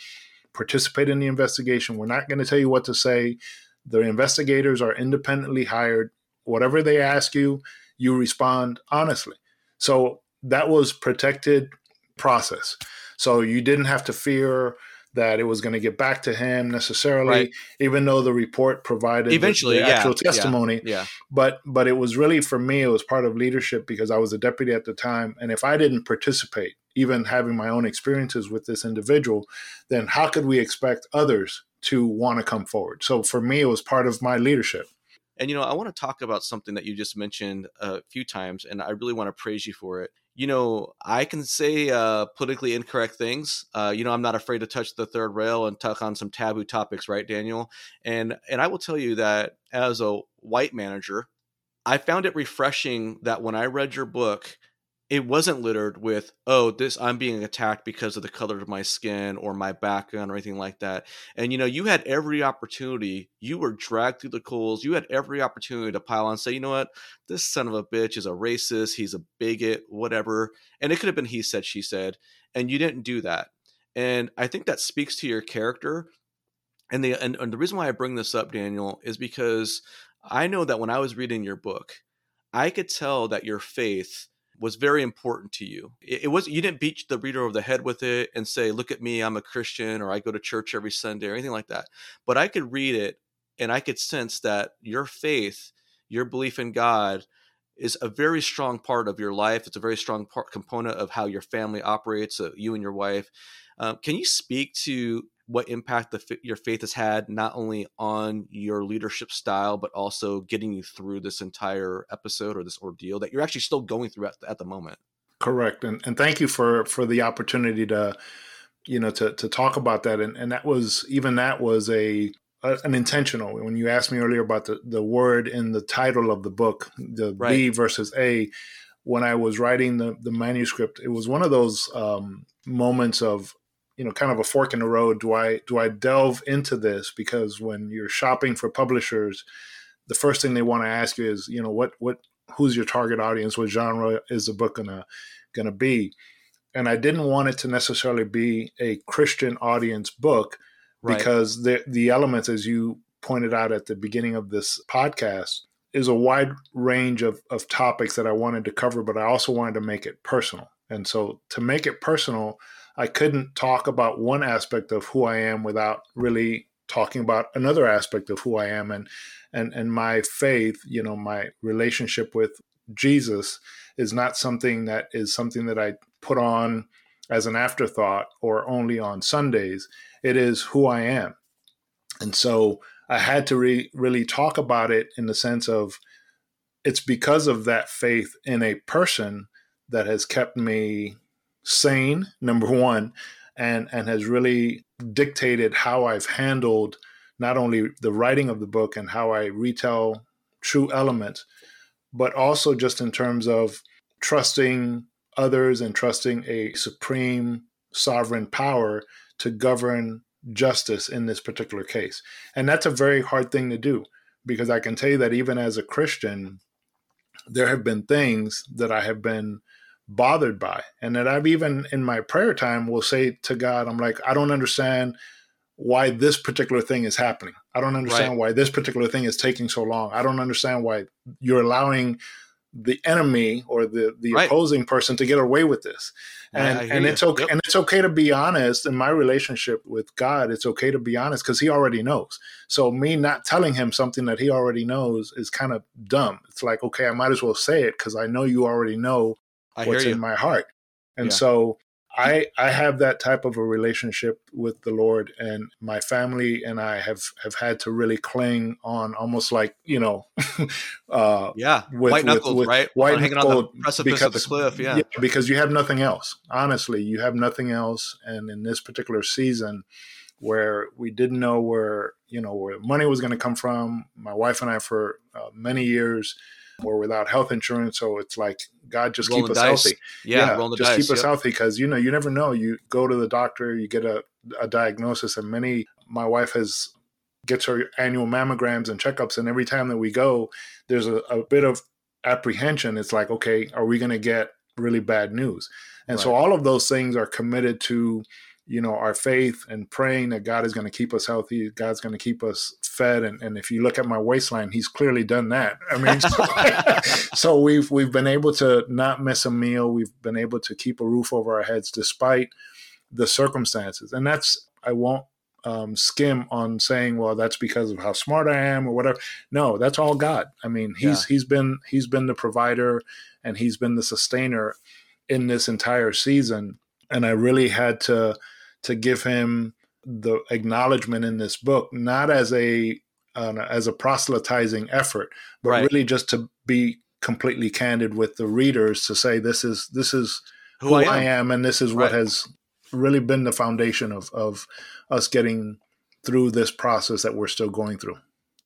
participate in the investigation. We're not going to tell you what to say. The investigators are independently hired. Whatever they ask you, you respond honestly. So that was protected process. So you didn't have to fear that it was going to get back to him necessarily, right. even though the report provided eventually the, the yeah, actual testimony. Yeah, yeah. But but it was really, for me, it was part of leadership because I was a deputy at the time. And if I didn't participate, even having my own experiences with this individual, then how could we expect others to want to come forward? So for me, it was part of my leadership. And, you know, I want to talk about something that you just mentioned a few times, and I really want to praise you for it. You know, I can say uh, politically incorrect things. Uh, you know, I'm not afraid to touch the third rail and talk on some taboo topics, right, Daniel? And and I will tell you that as a white manager, I found it refreshing that when I read your book, it wasn't littered with, oh, this, I'm being attacked because of the color of my skin or my background or anything like that. And, you know, you had every opportunity. You were dragged through the coals. You had every opportunity to pile on and say, you know what, this son of a bitch is a racist. He's a bigot, whatever. And it could have been he said, she said, and you didn't do that. And I think that speaks to your character. And the, and, and the reason why I bring this up, Daniel, is because I know that when I was reading your book, I could tell that your faith was very important to you. It, it was, you didn't beat the reader over the head with it and say, look at me, I'm a Christian, or I go to church every Sunday or anything like that. But I could read it and I could sense that your faith, your belief in God is a very strong part of your life. It's a very strong part, component of how your family operates, uh, you and your wife. Um, can you speak to what impact the, your faith has had, not only on your leadership style, but also getting you through this entire episode or this ordeal that you're actually still going through at the, at the moment? Correct. And and thank you for, for the opportunity to, you know, to, to talk about that. And, and that was, even that was a, a an intentional, when you asked me earlier about the, the word in the title of the book, the right. B versus A, when I was writing the, the manuscript, it was one of those um, moments of, you know, kind of a fork in the road. Do I do I delve into this? Because when you're shopping for publishers, the first thing they want to ask you is, you know, what what who's your target audience? What genre is the book gonna gonna be? And I didn't want it to necessarily be a Christian audience book, right, because the the elements, as you pointed out at the beginning of this podcast, is a wide range of of topics that I wanted to cover, but I also wanted to make it personal. And so to make it personal, I couldn't talk about one aspect of who I am without really talking about another aspect of who I am and and and my faith, you know, my relationship with Jesus is not something that is something that I put on as an afterthought or only on Sundays. It is who I am. And so I had to re- really talk about it in the sense of it's because of that faith in a person that has kept me sane, number one, and and has really dictated how I've handled not only the writing of the book and how I retell true elements, but also just in terms of trusting others and trusting a supreme sovereign power to govern justice in this particular case. And that's a very hard thing to do, because I can tell you that even as a Christian, there have been things that I have been bothered by, and that I've even in my prayer time will say to God, I'm like, I don't understand why this particular thing is happening. I don't understand right. why this particular thing is taking so long. I don't understand why you're allowing the enemy or the, the right. opposing person to get away with this. And and you. It's okay. Yep. And it's okay to be honest in my relationship with God. It's okay to be honest because he already knows. So me not telling him something that he already knows is kind of dumb. It's like, okay, I might as well say it because I know you already know what's in my heart. And yeah. so I I have that type of a relationship with the Lord, and my family and I have, have had to really cling on almost like, you know, uh, yeah, with, white knuckles, with, with right? White hanging on the precipice because, of the cliff, yeah. yeah. Because you have nothing else. Honestly, you have nothing else. And in this particular season where we didn't know where, you know, where money was going to come from, my wife and I for uh, many years or without health insurance. So it's like, God, just rolling keep us dice. Healthy. Yeah, yeah just dice, keep us yep. healthy because, you know, you never know. You go to the doctor, you get a, a diagnosis, and many, my wife has gets her annual mammograms and checkups, and every time that we go, there's a, a bit of apprehension. It's like, okay, are we going to get really bad news? And right. so all of those things are committed to, you know, our faith and praying that God is going to keep us healthy. God's going to keep us fed. And, and if you look at my waistline, he's clearly done that. I mean, so, so we've, we've been able to not miss a meal. We've been able to keep a roof over our heads despite the circumstances. And that's, I won't um, skim on saying, well, that's because of how smart I am or whatever. No, that's all God. I mean, he's, yeah. he's been, he's been the provider and he's been the sustainer in this entire season. And I really had to, to give him the acknowledgement in this book, not as a uh, as a proselytizing effort, but right. really just to be completely candid with the readers to say this is this is who, who I, am. I am, and this is what right. has really been the foundation of of us getting through this process that we're still going through.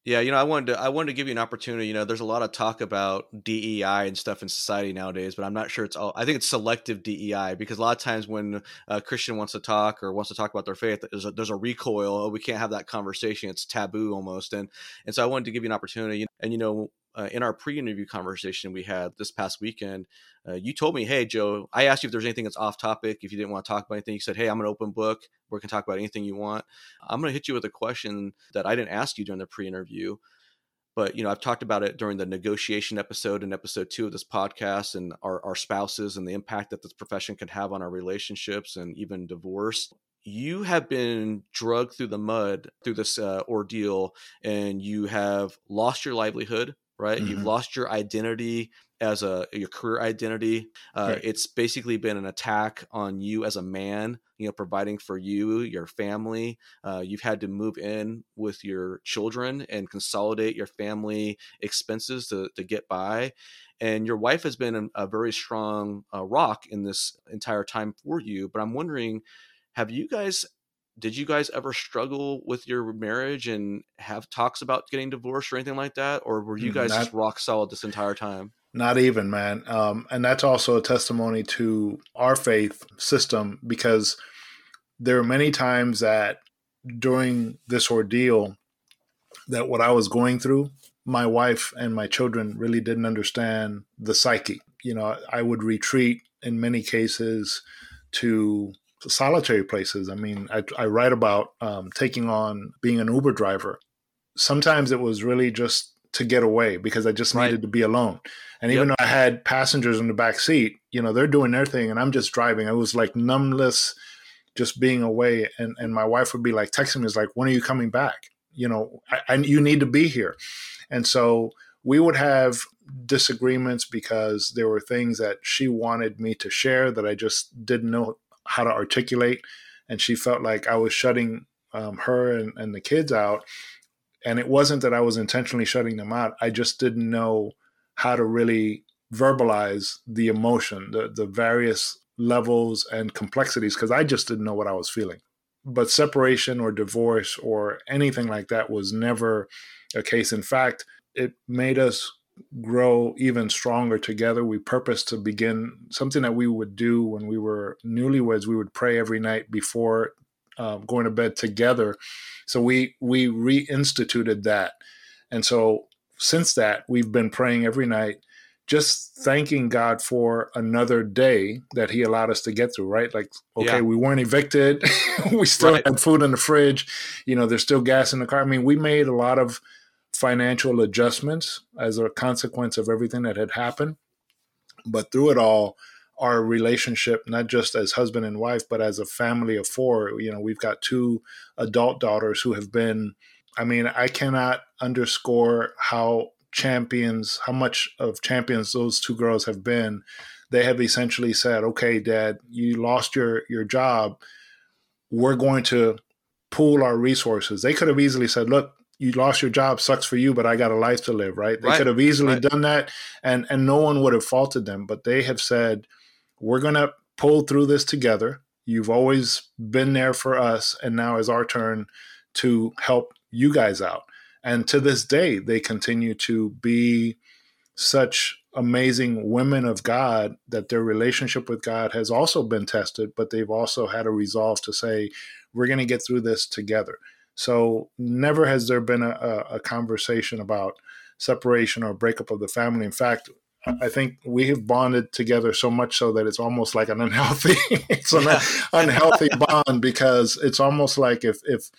Yeah, you know, I wanted to I wanted to give you an opportunity. You know, there's a lot of talk about D E I and stuff in society nowadays, but I'm not sure it's all. I think it's selective D E I, because a lot of times when a Christian wants to talk or wants to talk about their faith, there's a, there's a recoil. Oh, we can't have that conversation. It's taboo almost. And and so I wanted to give you an opportunity. And you know, uh, in our pre-interview conversation we had this past weekend, uh, you told me, hey, Joe, I asked you if there's anything that's off topic. If you didn't want to talk about anything, you said, hey, I'm an open book. We can talk about anything you want. I'm going to hit you with a question that I didn't ask you during the pre-interview. But, you know, I've talked about it during the negotiation episode and episode two of this podcast, and our, our spouses and the impact that this profession can have on our relationships and even divorce. You have been dragged through the mud through this uh, ordeal, and you have lost your livelihood, right? Mm-hmm. You've lost your identity as a, your career identity. Uh, right. It's basically been an attack on you as a man, you know, providing for you, your family. Uh, you've had to move in with your children and consolidate your family expenses to, to get by. And your wife has been a very strong uh, rock in this entire time for you. But I'm wondering, have you guys, did you guys ever struggle with your marriage and have talks about getting divorced or anything like that? Or were you guys not, just rock solid this entire time? Not even, man. Um, and that's also a testimony to our faith system, because there were many times that during this ordeal that what I was going through, my wife and my children really didn't understand the psyche. You know, I would retreat in many cases to solitary places. I mean, I, I write about um, taking on being an Uber driver. Sometimes it was really just to get away, because I just right. needed to be alone. And yep. even though I had passengers in the back seat, you know, they're doing their thing and I'm just driving. It was like numbless, just being away. And, and my wife would be like texting me, is like, when are you coming back? You know, I, I, you need to be here. And so we would have disagreements because there were things that she wanted me to share that I just didn't know how to articulate. And she felt like I was shutting um, her and, and the kids out. And it wasn't that I was intentionally shutting them out. I just didn't know how to really verbalize the emotion, the, the various levels and complexities, because I just didn't know what I was feeling. But separation or divorce or anything like that was never a case. In fact, it made us grow even stronger together. We purposed to begin something that we would do when we were newlyweds. We would pray every night before uh, going to bed together. So we we reinstituted that. And so since that, we've been praying every night, just thanking God for another day that he allowed us to get through, right? Like, okay, yeah. we weren't evicted. we still right. had food in the fridge. You know, there's still gas in the car. I mean, we made a lot of financial adjustments as a consequence of everything that had happened. But through it all, our relationship, not just as husband and wife, but as a family of four, you know, we've got two adult daughters who have been, I mean, I cannot underscore how champions, how much of champions those two girls have been. They have essentially said, okay, Dad, you lost your, your job. We're going to pool our resources. They could have easily said, look, you lost your job, sucks for you, but I got a life to live, right? They right, could have easily right. done that, and, and no one would have faulted them. But they have said, we're going to pull through this together. You've always been there for us, and now is our turn to help you guys out. And to this day, they continue to be such amazing women of God that their relationship with God has also been tested, but they've also had a resolve to say, we're going to get through this together. So never has there been a, a conversation about separation or breakup of the family. In fact, I think we have bonded together so much so that it's almost like an unhealthy, it's an yeah. unhealthy bond, because it's almost like if, if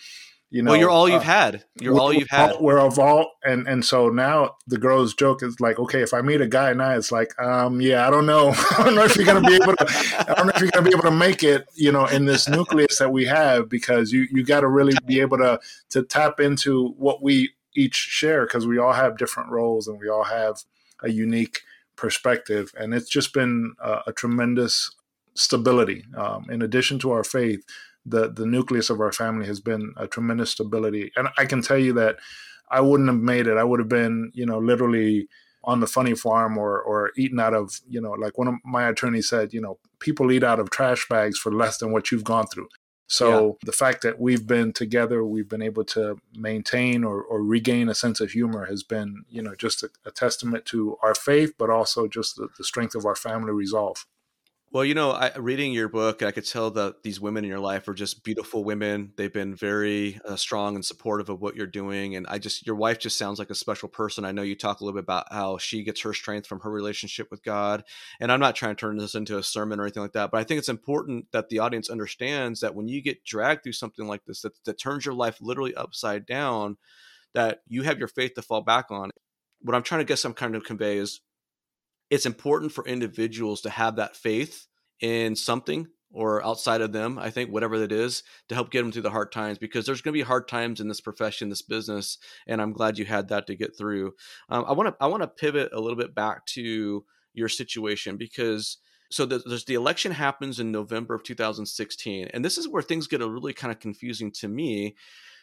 you know, well, you're all you've uh, had, you're all you've had. We're of all, and and so now the girls joke is like, okay, if I meet a guy now, it's like, um, yeah, I don't know, I don't know if you're gonna be able to, I don't know if you're gonna be able to make it, you know, in this nucleus that we have, because you you got to really be able to to tap into what we each share, because we all have different roles and we all have a unique perspective, and it's just been a, a tremendous stability. Um, in addition to our faith, the the nucleus of our family has been a tremendous stability. And I can tell you that I wouldn't have made it. I would have been, you know, literally on the funny farm or or eaten out of, you know, like one of my attorneys said, you know, people eat out of trash bags for less than what you've gone through. So yeah. the fact that we've been together, we've been able to maintain or, or regain a sense of humor has been, you know, just a, a testament to our faith, but also just the, the strength of our family resolve. Well, you know, I, reading your book, I could tell that these women in your life are just beautiful women. They've been very uh, strong and supportive of what you're doing. And I just, your wife just sounds like a special person. I know you talk a little bit about how she gets her strength from her relationship with God. And I'm not trying to turn this into a sermon or anything like that, but I think it's important that the audience understands that when you get dragged through something like this, that, that turns your life literally upside down, that you have your faith to fall back on. What I'm trying to guess I'm kind of convey is, it's important for individuals to have that faith in something or outside of them, I think, whatever that is, to help get them through the hard times, because there's going to be hard times in this profession, this business, and I'm glad you had that to get through. Um, I want to I want to pivot a little bit back to your situation, because so the, there's the election happens in November of two thousand sixteen, and this is where things get a really kind of confusing to me.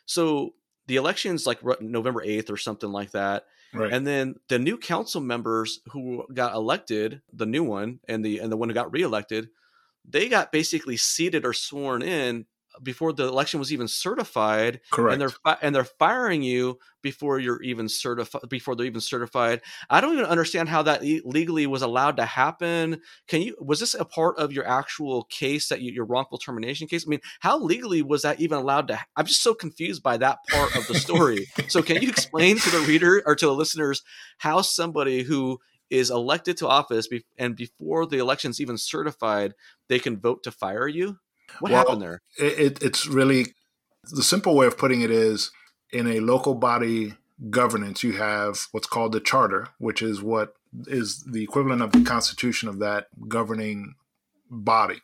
So the election's like November eighth or something like that. Right. And then the new council members who got elected, the new one and the and the one who got reelected, they got basically seated or sworn in before the election was even certified. Correct. And they're fi- and they're firing you before you're even certified. Before they're even certified, I don't even understand how that e- legally was allowed to happen. Can you? Was this a part of your actual case that you, your wrongful termination case? I mean, how legally was that even allowed to? Ha- I'm just so confused by that part of the story. So, can you explain to the reader or to the listeners how somebody who is elected to office be- and before the election's even certified, they can vote to fire you? What well, happened there? It, it's really, the simple way of putting it is, in a local body governance, you have what's called the charter, which is what is the equivalent of the constitution of that governing body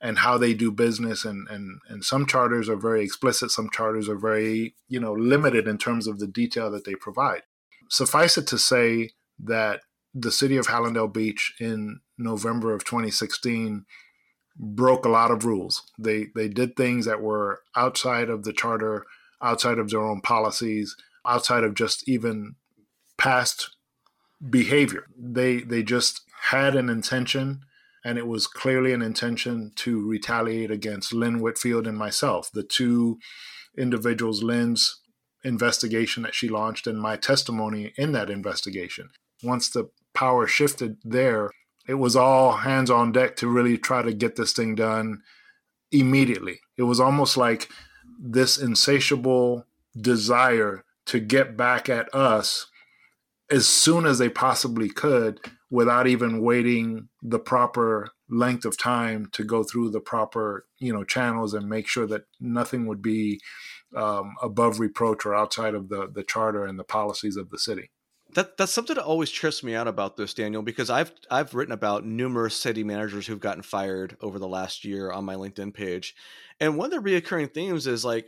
and how they do business. And, and, and some charters are very explicit. Some charters are very, you know, limited in terms of the detail that they provide. Suffice it to say that the city of Hallandale Beach in November of twenty sixteen broke a lot of rules. They they did things that were outside of the charter, outside of their own policies, outside of just even past behavior. They they just had an intention, and it was clearly an intention to retaliate against Lynn Whitfield and myself, the two individuals, Lynn's investigation that she launched and my testimony in that investigation. Once the power shifted there, it was all hands on deck to really try to get this thing done immediately. It was almost like this insatiable desire to get back at us as soon as they possibly could without even waiting the proper length of time to go through the proper, you know, channels and make sure that nothing would be um, above reproach or outside of the, the charter and the policies of the city. That that's something that always trips me out about this, Daniel, because I've I've written about numerous city managers who've gotten fired over the last year on my LinkedIn page. And one of the reoccurring themes is like,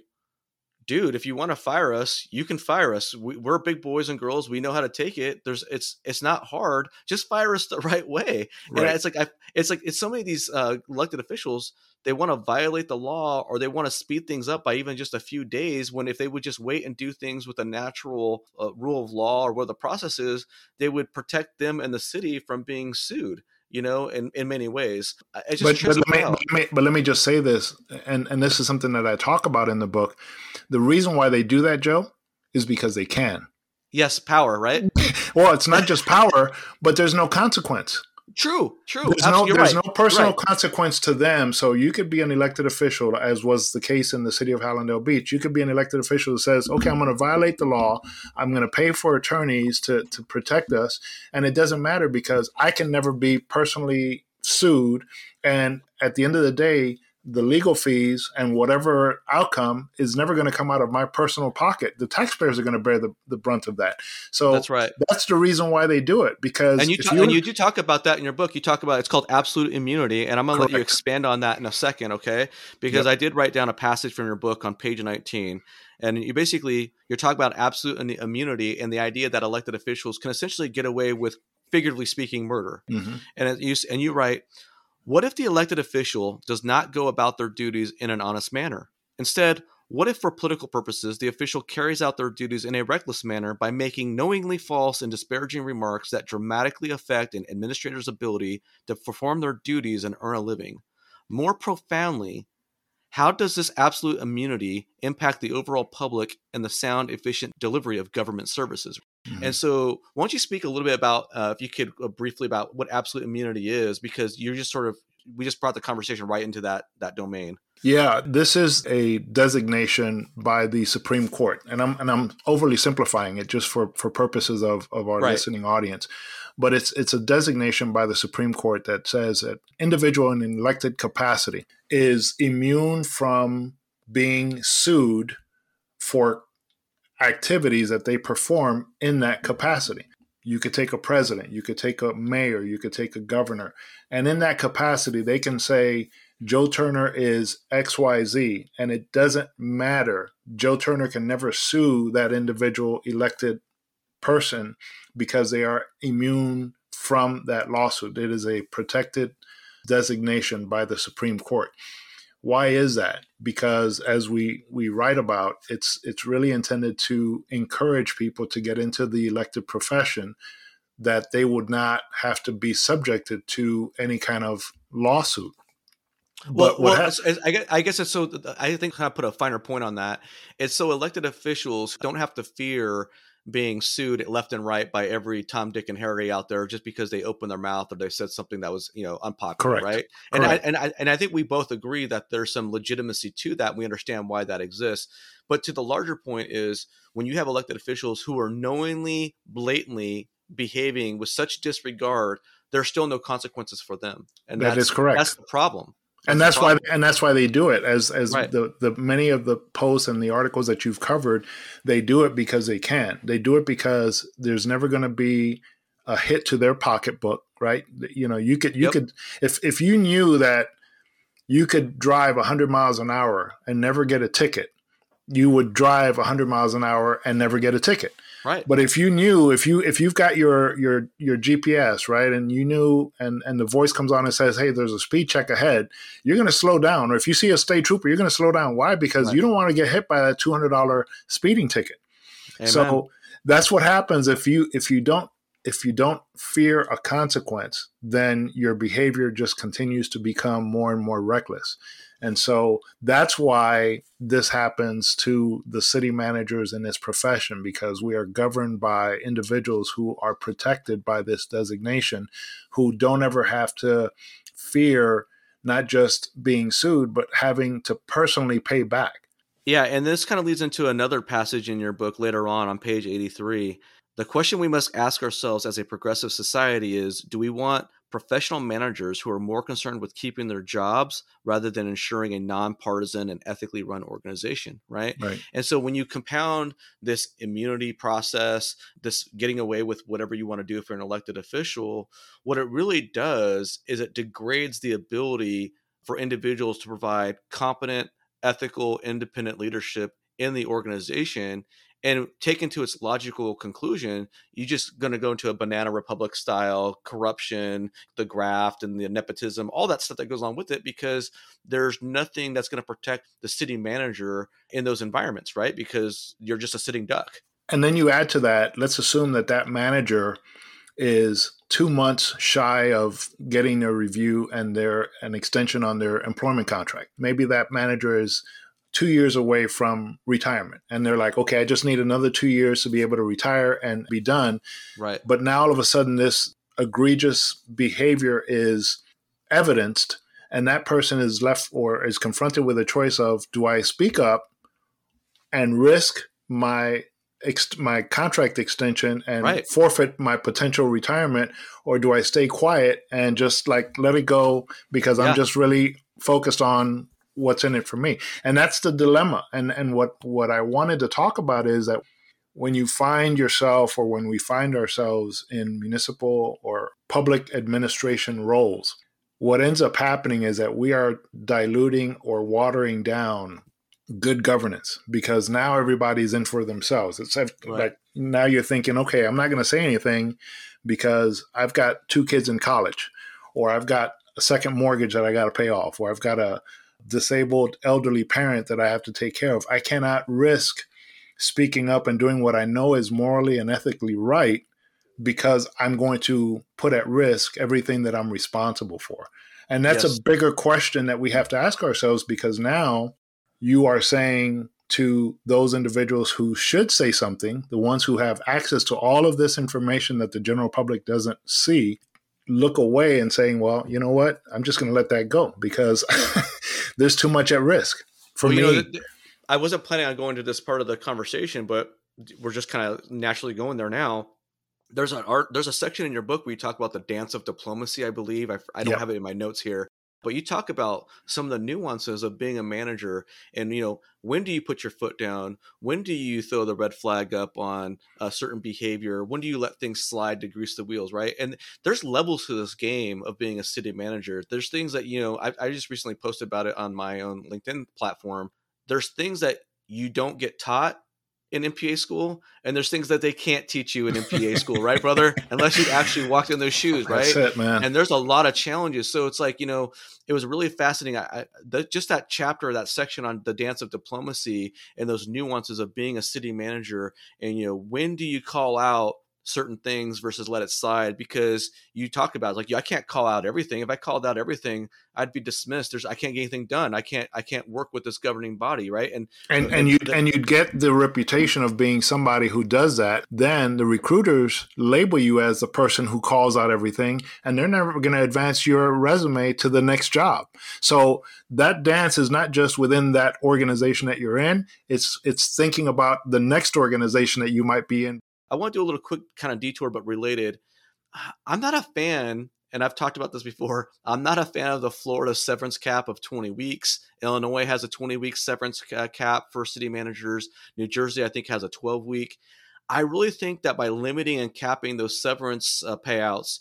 dude, if you want to fire us, you can fire us. We, we're big boys and girls. We know how to take it. There's it's it's not hard. Just fire us the right way. Right. And it's like I, it's like it's so many of these uh, elected officials. They want to violate the law, or they want to speed things up by even just a few days, when if they would just wait and do things with a natural uh, rule of law or what the process is, they would protect them and the city from being sued, you know, in, in many ways. It just but, but, let me, let me, but let me just say this, and, and this is something that I talk about in the book. The reason why they do that, Joe, is because they can. Yes, power, right? Well, it's not just power, but there's no consequence. True, true. There's, no, there's right. no personal right. consequence to them. So you could be an elected official, as was the case in the city of Hallandale Beach. You could be an elected official who says, okay, I'm going to violate the law. I'm going to pay for attorneys to, to protect us. And it doesn't matter because I can never be personally sued. And at the end of the day, the legal fees and whatever outcome is never going to come out of my personal pocket. The taxpayers are going to bear the, the brunt of that. So that's right. That's the reason why they do it. Because and you, ta- and you do talk about that in your book. You talk about, it's called absolute immunity. And I'm going to let you expand on that in a second. Okay. Because yep. I did write down a passage from your book on page nineteen, and you basically, you're talking about absolute immunity and the idea that elected officials can essentially get away with, figuratively speaking, murder. Mm-hmm. And you, and you write, what if the elected official does not go about their duties in an honest manner? Instead, what if for political purposes, the official carries out their duties in a reckless manner by making knowingly false and disparaging remarks that dramatically affect an administrator's ability to perform their duties and earn a living? More profoundly, How does this absolute immunity impact the overall public and the sound, efficient delivery of government services? Mm-hmm. And so why don't you speak a little bit about, uh, if you could uh, briefly about what absolute immunity is, because you're just sort of, we just brought the conversation right into that that domain. Yeah, this is a designation by the Supreme Court. And I'm and I'm overly simplifying it just for, for purposes of, of our right. listening audience. But it's it's a designation by the Supreme Court that says that individual in elected capacity is immune from being sued for activities that they perform in that capacity. You could take a president, you could take a mayor, you could take a governor. And in that capacity, they can say, Joe Turner is X Y Z, and it doesn't matter. Joe Turner can never sue that individual elected person because they are immune from that lawsuit. It is a protected designation by the Supreme Court. Why is that? Because as we, we write about, it's it's really intended to encourage people to get into the elected profession, that they would not have to be subjected to any kind of lawsuit. Well, well happened- I, guess, I guess it's so I think I put a finer point on that. It's so elected officials don't have to fear being sued left and right by every Tom, Dick, and Harry out there just because they opened their mouth or they said something that was, you know, unpopular. Correct. Right. And Correct. I, and I, and I think we both agree that there's some legitimacy to that. We understand why that exists. But to the larger point is when you have elected officials who are knowingly, blatantly behaving with such disregard, there's still no consequences for them. And that that's, is correct. That's the problem. That's and that's why, and that's why they do it. As as right. the, the many of the posts and the articles that you've covered, they do it because they can. They do it because there's never going to be a hit to their pocketbook, right? You know, you could you yep. could if if you knew that you could drive one hundred miles an hour and never get a ticket, you would drive one hundred miles an hour and never get a ticket. Right. But if you knew, if you if you've got your your your G P S, right, and you knew, and and the voice comes on and says, "Hey, there's a speed check ahead," you're going to slow down. Or if you see a state trooper, you're going to slow down. Why? Because right. you don't want to get hit by that two hundred dollars speeding ticket. Amen. So that's what happens if you if you don't if you don't fear a consequence, then your behavior just continues to become more and more reckless. And so that's why this happens to the city managers in this profession, because we are governed by individuals who are protected by this designation, who don't ever have to fear not just being sued, but having to personally pay back. Yeah. And this kind of leads into another passage in your book later on, on page eighty-three. The question we must ask ourselves as a progressive society is, do we want professional managers who are more concerned with keeping their jobs rather than ensuring a nonpartisan and ethically run organization, right? right? And so when you compound this immunity process, this getting away with whatever you want to do for an elected official, what it really does is it degrades the ability for individuals to provide competent, ethical, independent leadership in the organization. And taken to its logical conclusion, you're just going to go into a banana republic style corruption, the graft and the nepotism, all that stuff that goes on with it, because there's nothing that's going to protect the city manager in those environments, right? Because you're just a sitting duck. And then you add to that, let's assume that that manager is two months shy of getting a review and their an extension on their employment contract. Maybe that manager is two years away from retirement. And they're like, okay, I just need another two years to be able to retire and be done. Right. But now all of a sudden this egregious behavior is evidenced, and that person is left or is confronted with a choice of, do I speak up and risk my ex- my contract extension and right. forfeit my potential retirement, or do I stay quiet and just like let it go because yeah. I'm just really focused on what's in it for me? And that's the dilemma. And and what, what I wanted to talk about is that when you find yourself or when we find ourselves in municipal or public administration roles, what ends up happening is that we are diluting or watering down good governance, because now everybody's in for themselves. It's like right. now you're thinking, okay, I'm not going to say anything because I've got two kids in college, or I've got a second mortgage that I got to pay off, or I've got a disabled elderly parent that I have to take care of. I cannot risk speaking up and doing what I know is morally and ethically right because I'm going to put at risk everything that I'm responsible for. And that's yes. a bigger question that we have to ask ourselves, because now you are saying to those individuals who should say something, the ones who have access to all of this information that the general public doesn't see, look away and saying, well, you know what, I'm just going to let that go because there's too much at risk for well, me. You know, I wasn't planning on going to this part of the conversation, but we're just kind of naturally going there now. There's an art, there's a section in your book where you talk about the dance of diplomacy, I believe. I, I don't yeah. have it in my notes here, but you talk about some of the nuances of being a manager and, you know, when do you put your foot down? When do you throw the red flag up on a certain behavior? When do you let things slide to grease the wheels, right? And there's levels to this game of being a city manager. There's things that, you know, I, I just recently posted about it on my own LinkedIn platform. There's things that you don't get taught in M P A school, and there's things that they can't teach you in M P A school, right, brother? Unless you actually walked in those shoes, right? That's it, man. And there's a lot of challenges. So it's like, you know, it was really fascinating. I, I that, just that chapter, that section on the dance of diplomacy and those nuances of being a city manager. And, you know, when do you call out certain things versus let it slide? Because you talk about like, I can't call out everything. If I called out everything, I'd be dismissed. There's, I can't get anything done. I can't, I can't work with this governing body. Right. And, and, and, and you, that, and you'd get the reputation of being somebody who does that. Then the recruiters label you as the person who calls out everything, and they're never going to advance your resume to the next job. So that dance is not just within that organization that you're in. It's, it's thinking about the next organization that you might be in. I want to do a little quick kind of detour, but related. I'm not a fan, and I've talked about this before, I'm not a fan of the Florida severance cap of twenty weeks. Illinois has a twenty-week severance cap for city managers. New Jersey, I think, has a twelve-week. I really think that by limiting and capping those severance uh, payouts,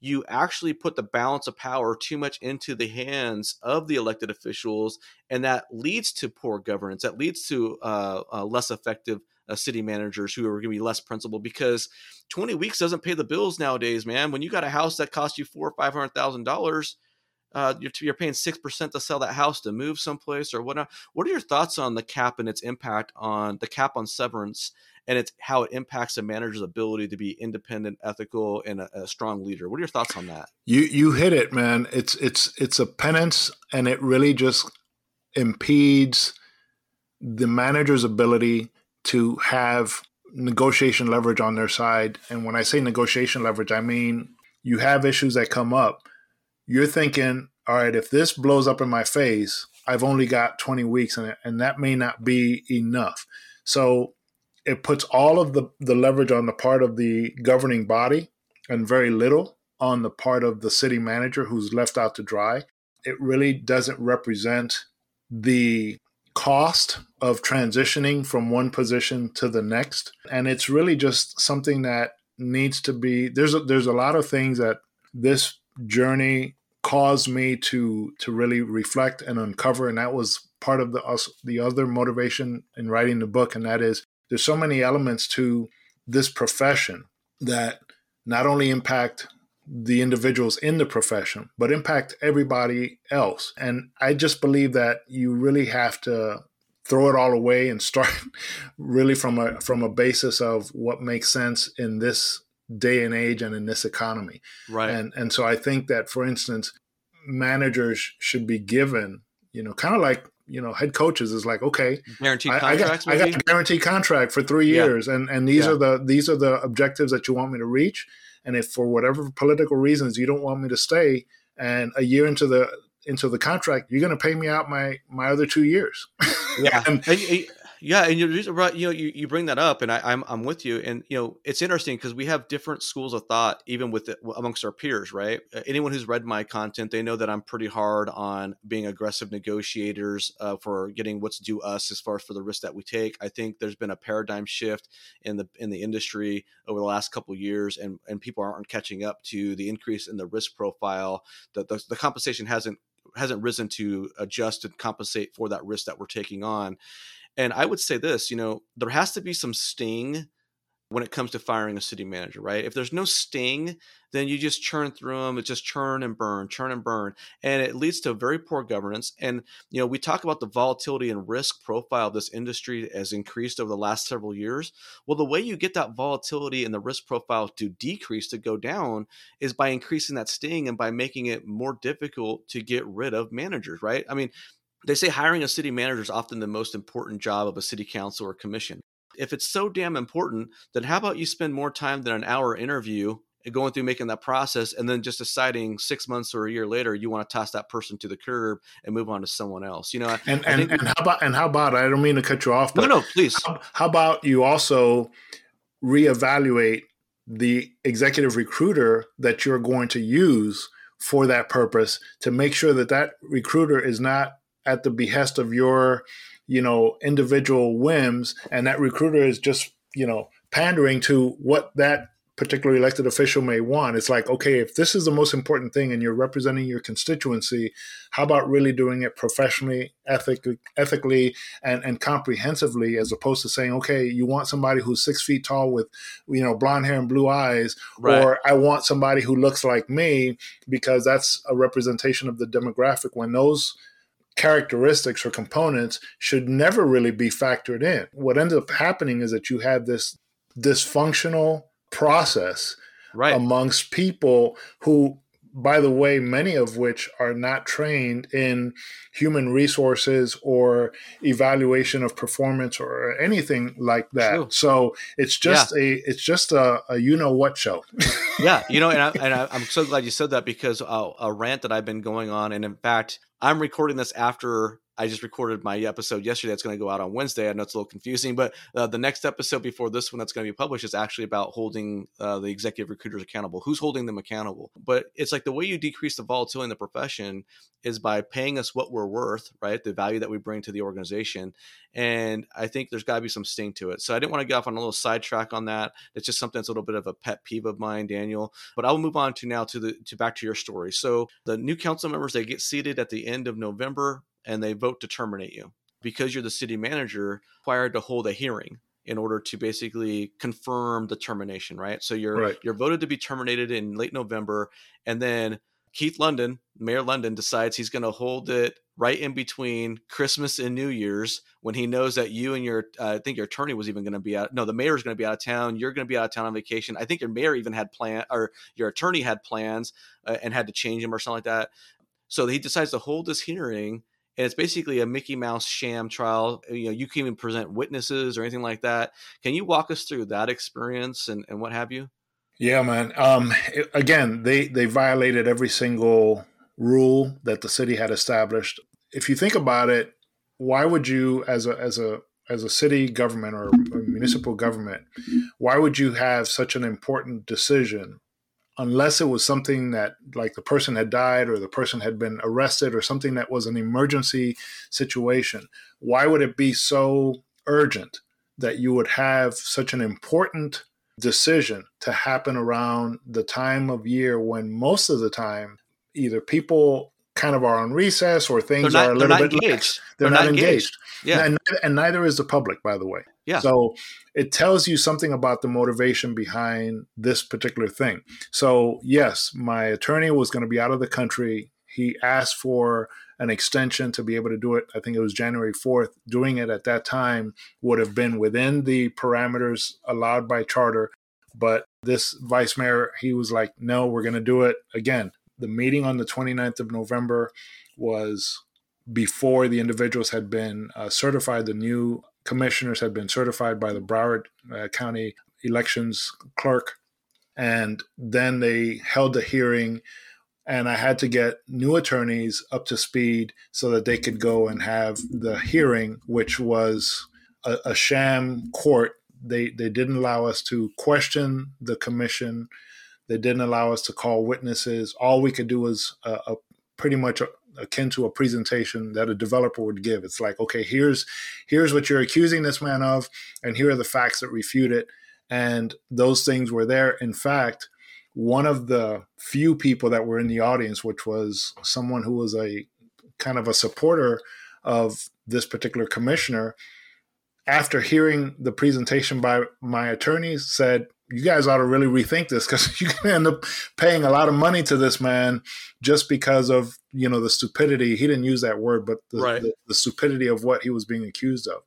you actually put the balance of power too much into the hands of the elected officials, and that leads to poor governance. That leads to uh, uh, less effective Uh, city managers who are going to be less principled, because twenty weeks doesn't pay the bills nowadays, man. When you got a house that costs you four or five hundred thousand dollars, uh, you're you're paying six percent to sell that house, to move someplace or whatnot. What are your thoughts on the cap and its impact on the cap on severance and it's how it impacts a manager's ability to be independent, ethical, and a, a strong leader? What are your thoughts on that? You you hit it, man. It's it's it's a penance, and it really just impedes the manager's ability to have negotiation leverage on their side. And when I say negotiation leverage, I mean, you have issues that come up. You're thinking, all right, if this blows up in my face, I've only got twenty weeks in it, and that may not be enough. So it puts all of the, the leverage on the part of the governing body and very little on the part of the city manager who's left out to dry. It really doesn't represent the cost of transitioning from one position to the next. And it's really just something that needs to be, there's a, there's a lot of things that this journey caused me to to really reflect and uncover. And that was part of the, us, the other motivation in writing the book. And that is, there's so many elements to this profession that not only impact the individuals in the profession, but impact everybody else. And I just believe that you really have to throw it all away and start really from a from a basis of what makes sense in this day and age and in this economy. Right. And and so I think that, for instance, managers should be given, you know, kind of like, you know, head coaches is like, okay, guaranteed contracts. I, I, got, I got a guaranteed contract for three years, yeah. and and these yeah. are the these are the objectives that you want me to reach. And if for whatever political reasons you don't want me to stay, and a year into the into the contract, you're going to pay me out my my other two years. Yeah, and, and, and, yeah, and you're right. You know, you, you bring that up, and I, I'm I'm with you. And you know, it's interesting because we have different schools of thought, even with the, amongst our peers, right? Anyone who's read my content, they know that I'm pretty hard on being aggressive negotiators uh, for getting what's due us as far as for the risk that we take. I think there's been a paradigm shift in the in the industry over the last couple of years, and and people aren't catching up to the increase in the risk profile. The the, the compensation hasn't hasn't risen to adjust and compensate for that risk that we're taking on. And I would say this, you know, there has to be some sting when it comes to firing a city manager, right? If there's no sting, then you just churn through them. It's just churn and burn, churn and burn. And it leads to very poor governance. And, you know, we talk about the volatility and risk profile of this industry has increased over the last several years. Well, the way you get that volatility and the risk profile to decrease, to go down, is by increasing that sting and by making it more difficult to get rid of managers, right? I mean, they say hiring a city manager is often the most important job of a city council or commission. If it's so damn important, then how about you spend more time than an hour interview going through making that process and then just deciding six months or a year later you want to toss that person to the curb and move on to someone else. You know, and I, and, I think- and how about and how about I don't mean to cut you off, but no, no, please. How, how about you also reevaluate the executive recruiter that you're going to use for that purpose to make sure that that recruiter is not at the behest of your, you know, individual whims, and that recruiter is just, you know, pandering to what that particular elected official may want. It's like, okay, if this is the most important thing and you're representing your constituency, how about really doing it professionally, ethically, ethically and, and comprehensively, as opposed to saying, okay, you want somebody who's six feet tall with, you know, blonde hair and blue eyes, right, or I want somebody who looks like me because that's a representation of the demographic, when those characteristics or components should never really be factored in. What ends up happening is that you have this dysfunctional process, right, amongst people who, by the way, many of which are not trained in human resources or evaluation of performance or anything like that. True. So it's just yeah. a it's just a, a you know what show. Yeah, you know, and, I, and I, I'm so glad you said that, because uh, a rant that I've been going on, and in fact, I'm recording this after I just recorded my episode yesterday. It's going to go out on Wednesday. I know it's a little confusing, but uh, the next episode before this one that's going to be published is actually about holding uh, the executive recruiters accountable. Who's holding them accountable? But it's like, the way you decrease the volatility in the profession is by paying us what we're worth, right? The value that we bring to the organization. And I think there's got to be some sting to it. So I didn't want to get off on a little sidetrack on that. It's just something that's a little bit of a pet peeve of mine, Daniel. But I'll move on to now to the to back to your story. So the new council members, they get seated at the end of November, and they vote to terminate you because you're the city manager, required to hold a hearing in order to basically confirm the termination, right? So you're right. you're voted to be terminated in late November, and then Keith London, Mayor London, decides he's going to hold it right in between Christmas and New Year's, when he knows that you and your, uh, I think your attorney was even going to be out. No, the mayor's going to be out of town. You're going to be out of town on vacation. I think your mayor even had plan, or your attorney had plans uh, and had to change them or something like that. So he decides to hold this hearing. And it's basically a Mickey Mouse sham trial. You know, you can't even present witnesses or anything like that. Can you walk us through that experience and, and what have you? Yeah, man. Um, it, again, they, they violated every single rule that the city had established. If you think about it, why would you, as a as a as a city government or a municipal government, why would you have such an important decision? Unless it was something that, like, the person had died or the person had been arrested or something that was an emergency situation. Why would it be so urgent that you would have such an important decision to happen around the time of year when most of the time either people kind of are on recess or things not, are a little bit engaged. Less. They're, they're not, not engaged. engaged. Yeah. And, and neither is the public, by the way. Yeah. So it tells you something about the motivation behind this particular thing. So yes, my attorney was going to be out of the country. He asked for an extension to be able to do it. I think it was January fourth. Doing it at that time would have been within the parameters allowed by charter. But this vice mayor, he was like, no, we're going to do it again. The meeting on the twenty-ninth of November was before the individuals had been uh, certified. The new commissioners had been certified by the Broward uh, County Elections Clerk. And then they held the hearing, and I had to get new attorneys up to speed so that they could go and have the hearing, which was a, a sham court. They, they didn't allow us to question the commission. They didn't allow us to call witnesses. All we could do was a, a pretty much a, akin to a presentation that a developer would give. It's like, okay, here's here's what you're accusing this man of, and here are the facts that refute it. And those things were there. In fact, one of the few people that were in the audience, which was someone who was a kind of a supporter of this particular commissioner, after hearing the presentation by my attorneys, said, you guys ought to really rethink this, because you can end up paying a lot of money to this man just because of, you know, the stupidity. He didn't use that word, but the, right. the, the stupidity of what he was being accused of.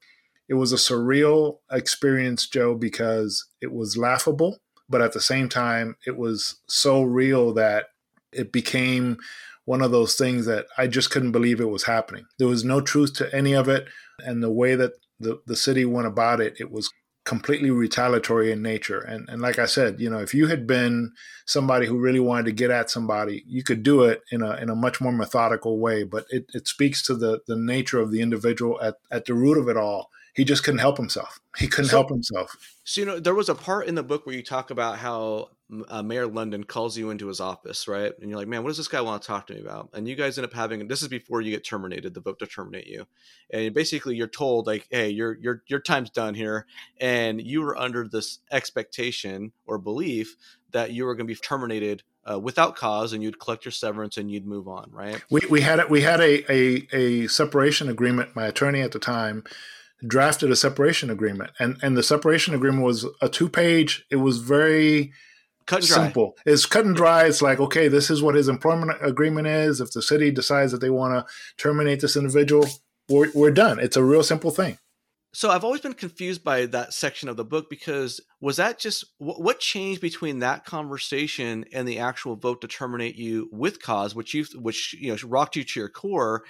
It was a surreal experience, Joe, because it was laughable, but at the same time, it was so real that it became one of those things that I just couldn't believe it was happening. There was no truth to any of it. And the way that the, the city went about it, it was completely retaliatory in nature. And and like I said, you know, if you had been somebody who really wanted to get at somebody, you could do it in a in a much more methodical way. But it, it speaks to the the nature of the individual at, at the root of it all. He just couldn't help himself. He couldn't so, help himself. So, you know, there was a part in the book where you talk about how uh, Mayor London calls you into his office, right? And you're like, man, what does this guy want to talk to me about? And you guys end up having, this is before you get terminated, the vote to terminate you. And basically you're told like, hey, your your your time's done here. And you were under this expectation or belief that you were going to be terminated Uh, without cause, and you'd collect your severance and you'd move on, right? We we had we had a, a a separation agreement. My attorney at the time drafted a separation agreement, and and the separation agreement was a two page. It was very cut and simple. Dry. It's cut and dry. It's like, okay, this is what his employment agreement is. If the city decides that they want to terminate this individual, we're we're done. It's a real simple thing. So I've always been confused by that section of the book, because was that just what, what changed between that conversation and the actual vote to terminate you with cause, which you which you know rocked you to your core?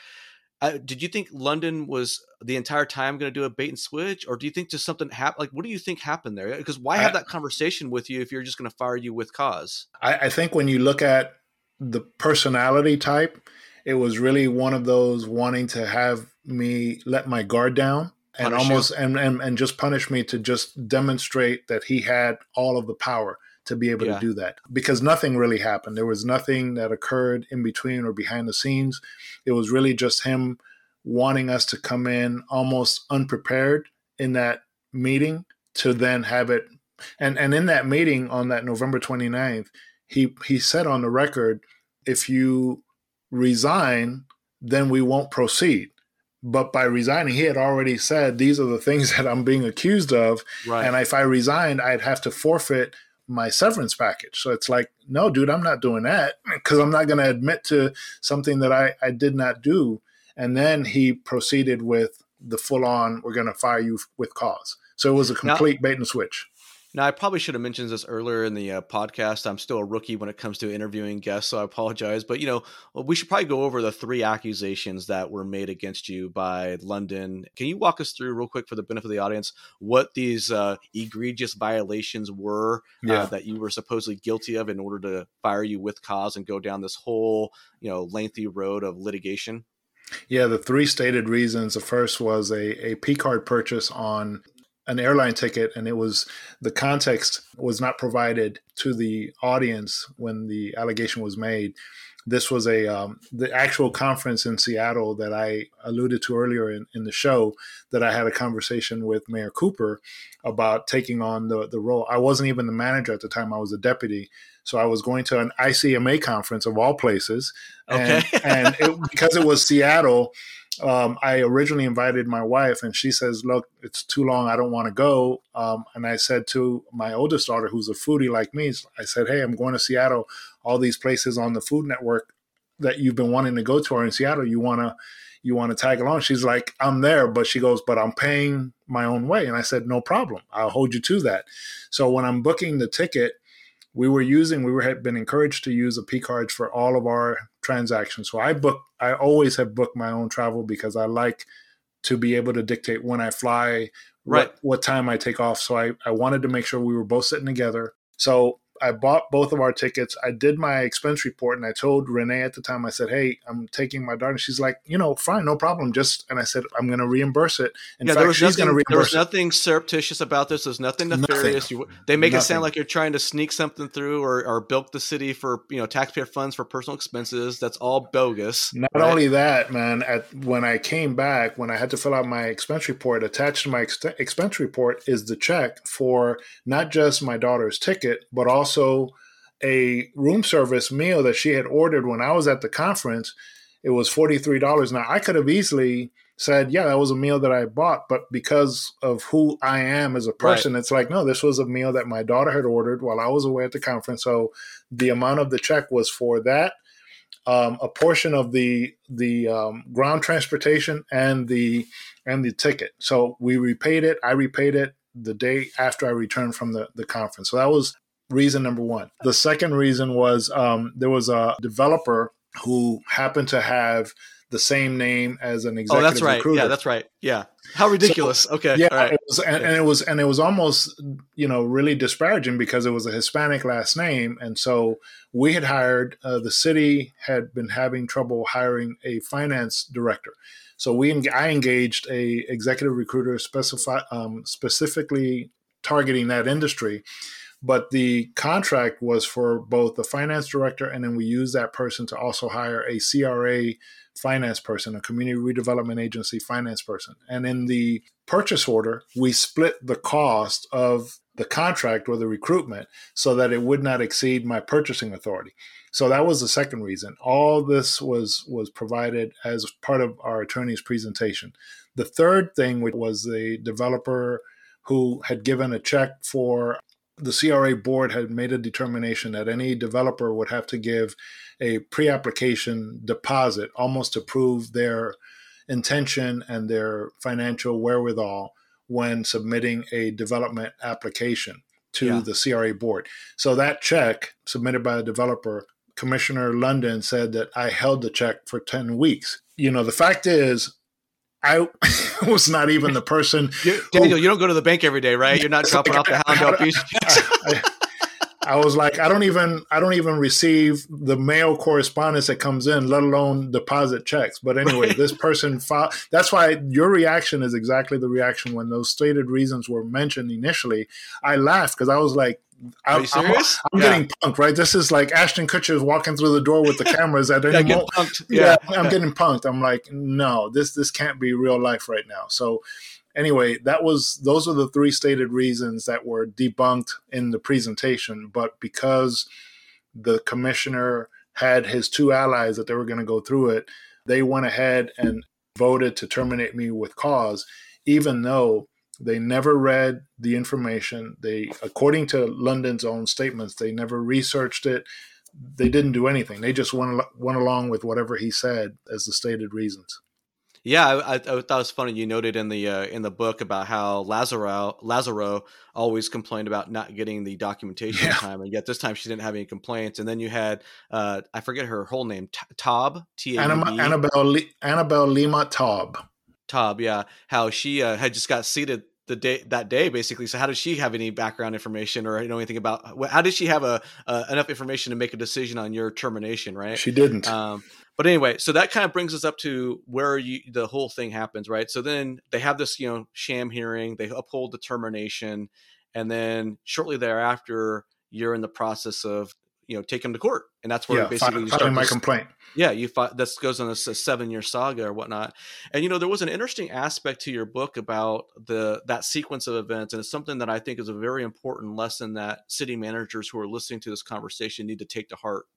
Uh, did you think London was the entire time going to do a bait and switch, or do you think just something happened? Like, what do you think happened there? Because why have I, that conversation with you if you're just going to fire you with cause? I, I think when you look at the personality type, it was really one of those wanting to have me let my guard down. And punish almost and, and, and just punish me to just demonstrate that he had all of the power to be able yeah. to do that, because nothing really happened. There was nothing that occurred in between or behind the scenes. It was really just him wanting us to come in almost unprepared in that meeting to then have it. And, and in that meeting on that November twenty-ninth, he, he said on the record, if you resign, then we won't proceed. But by resigning, he had already said, these are the things that I'm being accused of. Right. And if I resigned, I'd have to forfeit my severance package. So it's like, no, dude, I'm not doing that, because I'm not going to admit to something that I, I did not do. And then he proceeded with the full on, we're going to fire you with cause. So it was a complete now, bait and switch. Now, I probably should have mentioned this earlier in the uh, podcast. I'm still a rookie when it comes to interviewing guests, so I apologize. But, you know, we should probably go over the three accusations that were made against you by London. Can you walk us through real quick for the benefit of the audience what these uh, egregious violations were yeah. uh, that you were supposedly guilty of in order to fire you with cause and go down this whole, you know, lengthy road of litigation? Yeah, the three stated reasons. The first was a, a P-card purchase on an airline ticket, and it was the context was not provided to the audience when the allegation was made. This was a um, the actual conference in Seattle that I alluded to earlier in, in the show, that I had a conversation with Mayor Cooper about taking on the, the role. I wasn't even the manager at the time. I was a deputy. So I was going to an I C M A conference of all places. And, okay. and it, because it was Seattle, Um, I originally invited my wife, and she says, look, it's too long. I don't want to go. Um, and I said to my oldest daughter, who's a foodie like me, I said, hey, I'm going to Seattle. All these places on the Food Network that you've been wanting to go to are in Seattle. You want to you want to tag along? She's like, I'm there. But she goes, but I'm paying my own way. And I said, no problem. I'll hold you to that. So when I'm booking the ticket, we were using, we were had been encouraged to use a P-card for all of our transactions. So I book, I always have booked my own travel, because I like to be able to dictate when I fly, right. what, what time I take off. So I, I wanted to make sure we were both sitting together. So I bought both of our tickets. I did my expense report, and I told Renee at the time, I said, hey, I'm taking my daughter. She's like, you know, fine, no problem. Just, and I said, I'm going to reimburse it. In yeah, fact, there was she's going to reimburse There was it. Nothing surreptitious about this. There's nothing nefarious. Nothing. You, they make nothing. It sound like you're trying to sneak something through or, or bilk the city for, you know, taxpayer funds for personal expenses. That's all bogus. Not right? only that, man, at, when I came back, when I had to fill out my expense report, attached to my ex- expense report is the check for not just my daughter's ticket, but also Also, a room service meal that she had ordered when I was at the conference. It was forty-three dollars. Now, I could have easily said, yeah, that was a meal that I bought, but because of who I am as a person, right. It's like, no, this was a meal that my daughter had ordered while I was away at the conference. So the amount of the check was for that, um, a portion of the the um, ground transportation and the and the ticket. So we repaid it. I repaid it the day after I returned from the, the conference. So that was reason number one. The second reason was um, there was a developer who happened to have the same name as an executive recruiter. Oh, that's right. Recruiter. Yeah, that's right. Yeah. How ridiculous. So, okay. Yeah. All right. It was, and, and it was, and it was almost, you know, really disparaging because it was a Hispanic last name. And so we had hired, uh, the city had been having trouble hiring a finance director. So we, I engaged a executive recruiter specify, um, specifically targeting that industry. But the contract was for both the finance director, and then we used that person to also hire a C R A finance person, a Community Redevelopment Agency finance person. And in the purchase order, we split the cost of the contract or the recruitment so that it would not exceed my purchasing authority. So that was the second reason. All this was, was provided as part of our attorney's presentation. The third thing was the developer who had given a check for the C R A board had made a determination that any developer would have to give a pre-application deposit almost to prove their intention and their financial wherewithal when submitting a development application to yeah. the C R A board. So that check submitted by a developer, Commissioner London said that I held the check for ten weeks. You know, the fact is, I was not even the person. You, Daniel, who, you don't go to the bank every day, right? You're not dropping like, off the Hallandale Beach. I, I, I was like, I don't even, I don't even receive the mail correspondence that comes in, let alone deposit checks. But anyway, right. This person filed. That's why your reaction is exactly the reaction when those stated reasons were mentioned initially. I laughed because I was like, I, Are you serious? I'm, I'm yeah. getting punked, right? This is like Ashton Kutcher is walking through the door with the cameras at any moment. Yeah, yeah, I'm yeah. getting punked. I'm like, no, this this can't be real life right now. So, anyway, that was those are the three stated reasons that were debunked in the presentation. But because the commissioner had his two allies that they were going to go through it, they went ahead and voted to terminate me with cause, even though they never read the information. They, according to London's own statements, they never researched it. They didn't do anything. They just went, went along with whatever he said as the stated reasons. Yeah, I, I thought it was funny. You noted in the uh, in the book about how Lazaro Lazaro always complained about not getting the documentation yeah. in time, and yet this time she didn't have any complaints. And then you had uh, I forget her whole name, Taub, T A U B. Annabelle Annabelle Lima Taub. Taub, yeah, how she uh, had just got seated the day that day, basically. So how did she have any background information or you know anything about? How did she have a uh, enough information to make a decision on your termination? Right? She didn't. Um, but anyway, so that kind of brings us up to where you the whole thing happens, right? So then they have this you know sham hearing, they uphold the termination, and then shortly thereafter, you're in the process of you know take them to court, and that's where yeah, basically you start my this, complaint. Yeah, you fought, this goes on a seven-year saga or whatnot. And, you know, there was an interesting aspect to your book about the that sequence of events, and it's something that I think is a very important lesson that city managers who are listening to this conversation need to take to heart.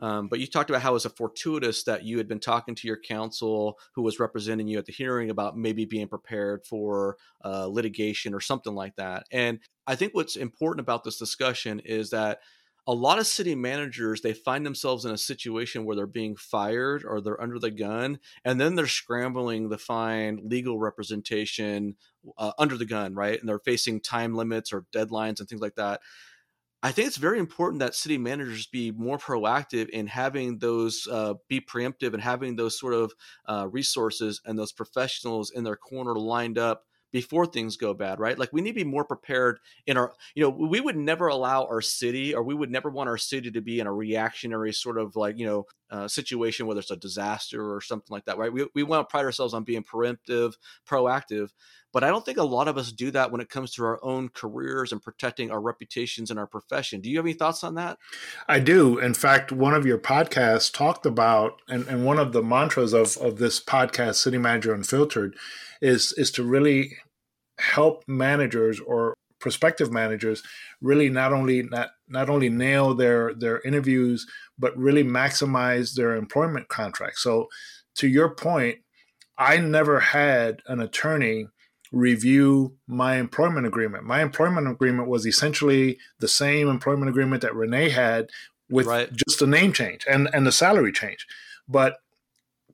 Um, but you talked about how it was a fortuitous that you had been talking to your counsel who was representing you at the hearing about maybe being prepared for uh, litigation or something like that. And I think what's important about this discussion is that a lot of city managers, they find themselves in a situation where they're being fired or they're under the gun, and then they're scrambling to find legal representation uh, under the gun, right? And they're facing time limits or deadlines and things like that. I think it's very important that city managers be more proactive in having those, uh, be preemptive and having those sort of uh, resources and those professionals in their corner lined up before things go bad, right? Like we need to be more prepared in our, you know, we would never allow our city or we would never want our city to be in a reactionary sort of like, you know, uh, situation, whether it's a disaster or something like that, right? We we want to pride ourselves on being preemptive, proactive, but I don't think a lot of us do that when it comes to our own careers and protecting our reputations in our profession. Do you have any thoughts on that? I do. In fact, one of your podcasts talked about, and, and one of the mantras of, of this podcast, City Manager Unfiltered, is is to really help managers or prospective managers really not only not not only nail their their interviews, but really maximize their employment contracts. So to your point, I never had an attorney review my employment agreement. My employment agreement was essentially the same employment agreement that Renee had with right. just the name change and, and the salary change. But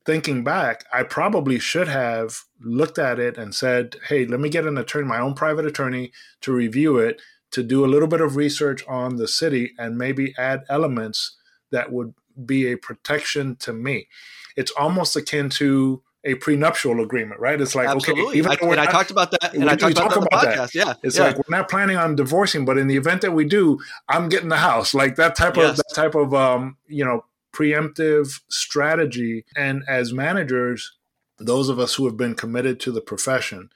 thinking back, I probably should have looked at it and said, hey, let me get an attorney, my own private attorney, to review it, to do a little bit of research on the city and maybe add elements that would be a protection to me. It's almost akin to a prenuptial agreement, right? It's like, Absolutely. okay, even I, though we're and not, I talked about that, and I talked about, talk about the podcast. That. Yeah, it's yeah. like we're not planning on divorcing, but in the event that we do, I'm getting the house. Like that type yes. of that type of um, you know, preemptive strategy. And as managers, those of us who have been committed to the profession,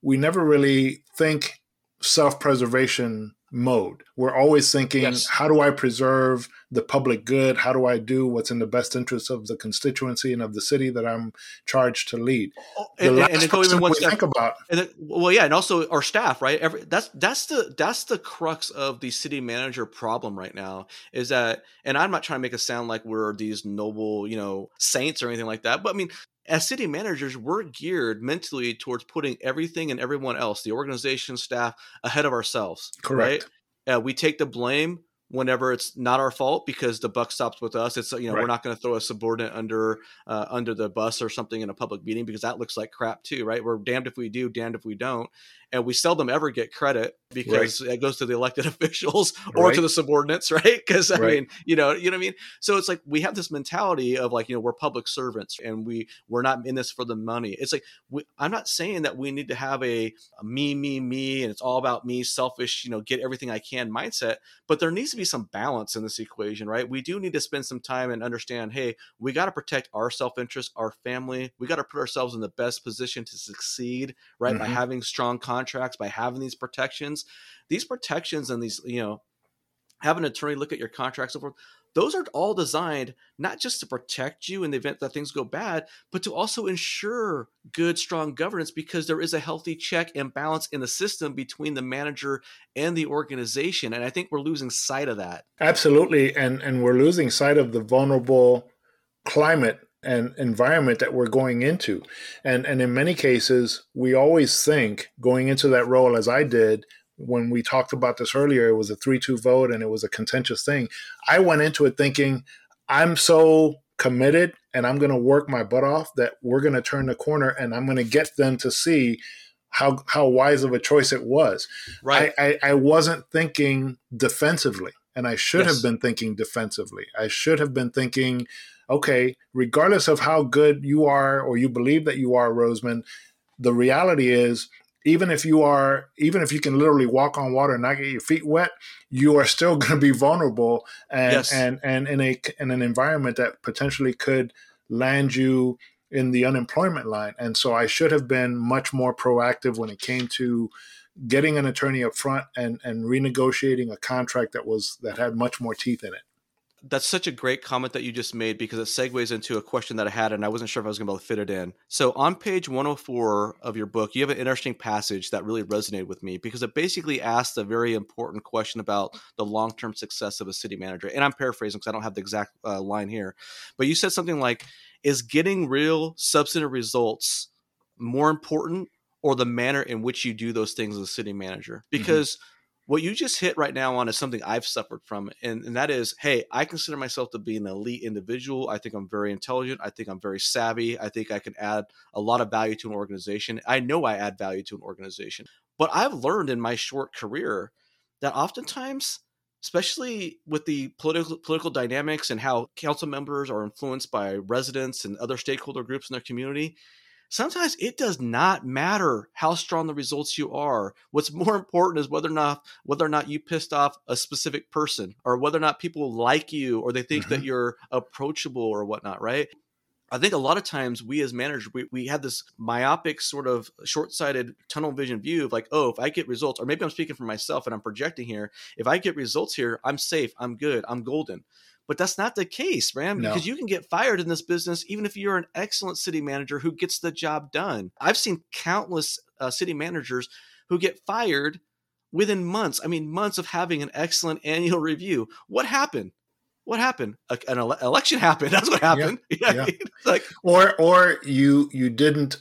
we never really think self-preservation mode. We're always thinking, yes. how do I preserve the public good? How do I do what's in the best interest of the constituency and of the city that I'm charged to lead? The and, last and person even we step, think about. And then, well, yeah, and also our staff, right? Every, that's that's the that's the crux of the city manager problem right now. Is that, and I'm not trying to make it sound like we're these noble, you know, saints or anything like that, but I mean, as city managers, we're geared mentally towards putting everything and everyone else, the organization, staff, ahead of ourselves. Correct. Right? Uh, we take the blame whenever it's not our fault because the buck stops with us. It's, you know, right. we're not going to throw a subordinate under uh, under the bus or something in a public meeting because that looks like crap too, right? We're damned if we do, damned if we don't. And we seldom ever get credit because right. it goes to the elected officials or right. to the subordinates, right? Because I right. mean, you know, you know what I mean? So it's like we have this mentality of like, you know, we're public servants and we, we're not in this for the money. It's like, we, I'm not saying that we need to have a, a me, me, me, and it's all about me, selfish, you know, get everything I can mindset, but there needs to be some balance in this equation, right? We do need to spend some time and understand, hey, we got to protect our self-interest, our family. We got to put ourselves in the best position to succeed, right? Mm-hmm. By having strong confidence. Contracts, by having these protections, these protections and these, you know, have an attorney look at your contracts, so forth. Those are all designed not just to protect you in the event that things go bad, but to also ensure good, strong governance because there is a healthy check and balance in the system between the manager and the organization. And I think we're losing sight of that. Absolutely. And, and we're losing sight of the vulnerable climate and environment that we're going into. And and in many cases, we always think going into that role, as I did, when we talked about this earlier, it was a three two vote and it was a contentious thing. I went into it thinking, I'm so committed and I'm going to work my butt off that we're going to turn the corner and I'm going to get them to see how how wise of a choice it was. Right. I, I, I wasn't thinking defensively, and I should yes. have been thinking defensively. I should have been thinking, okay, regardless of how good you are or you believe that you are, Rosemond, the reality is, even if you are, even if you can literally walk on water and not get your feet wet, you are still going to be vulnerable and, yes. and, and in a in an environment that potentially could land you in the unemployment line. And so I should have been much more proactive when it came to getting an attorney up front and, and renegotiating a contract that was that had much more teeth in it. That's such a great comment that you just made because it segues into a question that I had, and I wasn't sure if I was going to be able to fit it in. So on page one oh four of your book, you have an interesting passage that really resonated with me because it basically asks a very important question about the long-term success of a city manager. And I'm paraphrasing because I don't have the exact uh, line here. But you said something like, is getting real substantive results more important or the manner in which you do those things as a city manager? Because mm-hmm. what you just hit right now on is something I've suffered from, and, and that is, hey, I consider myself to be an elite individual. I think I'm very intelligent. I think I'm very savvy. I think I can add a lot of value to an organization. I know I add value to an organization. But I've learned in my short career that oftentimes, especially with the political political dynamics and how council members are influenced by residents and other stakeholder groups in their community, sometimes it does not matter how strong the results you are. What's more important is whether or not whether or not you pissed off a specific person or whether or not people like you or they think mm-hmm. that you're approachable or whatnot, right? I think a lot of times we as managers, we, we have this myopic sort of short-sighted tunnel vision view of like, oh, if I get results, or maybe I'm speaking for myself and I'm projecting here. If I get results here, I'm safe, I'm good, I'm golden. But that's not the case, man, because no. you can get fired in this business, even if you're an excellent city manager who gets the job done. I've seen countless uh, city managers who get fired within months. I mean, months of having an excellent annual review. What happened? what happened? A, an ele- election happened. That's what happened. Yeah, you know yeah. what I mean? It's like, or or you you didn't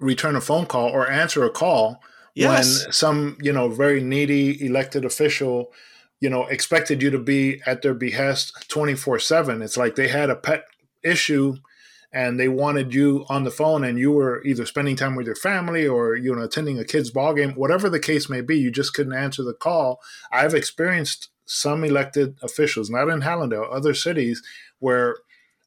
return a phone call or answer a call yes. when some, you know, very needy elected official, you know, expected you to be at their behest twenty-four seven. It's like they had a pet issue and they wanted you on the phone, and you were either spending time with your family or, you know, attending a kid's ball game, whatever the case may be, you just couldn't answer the call. I've experienced some elected officials, not in Hallandale, other cities, where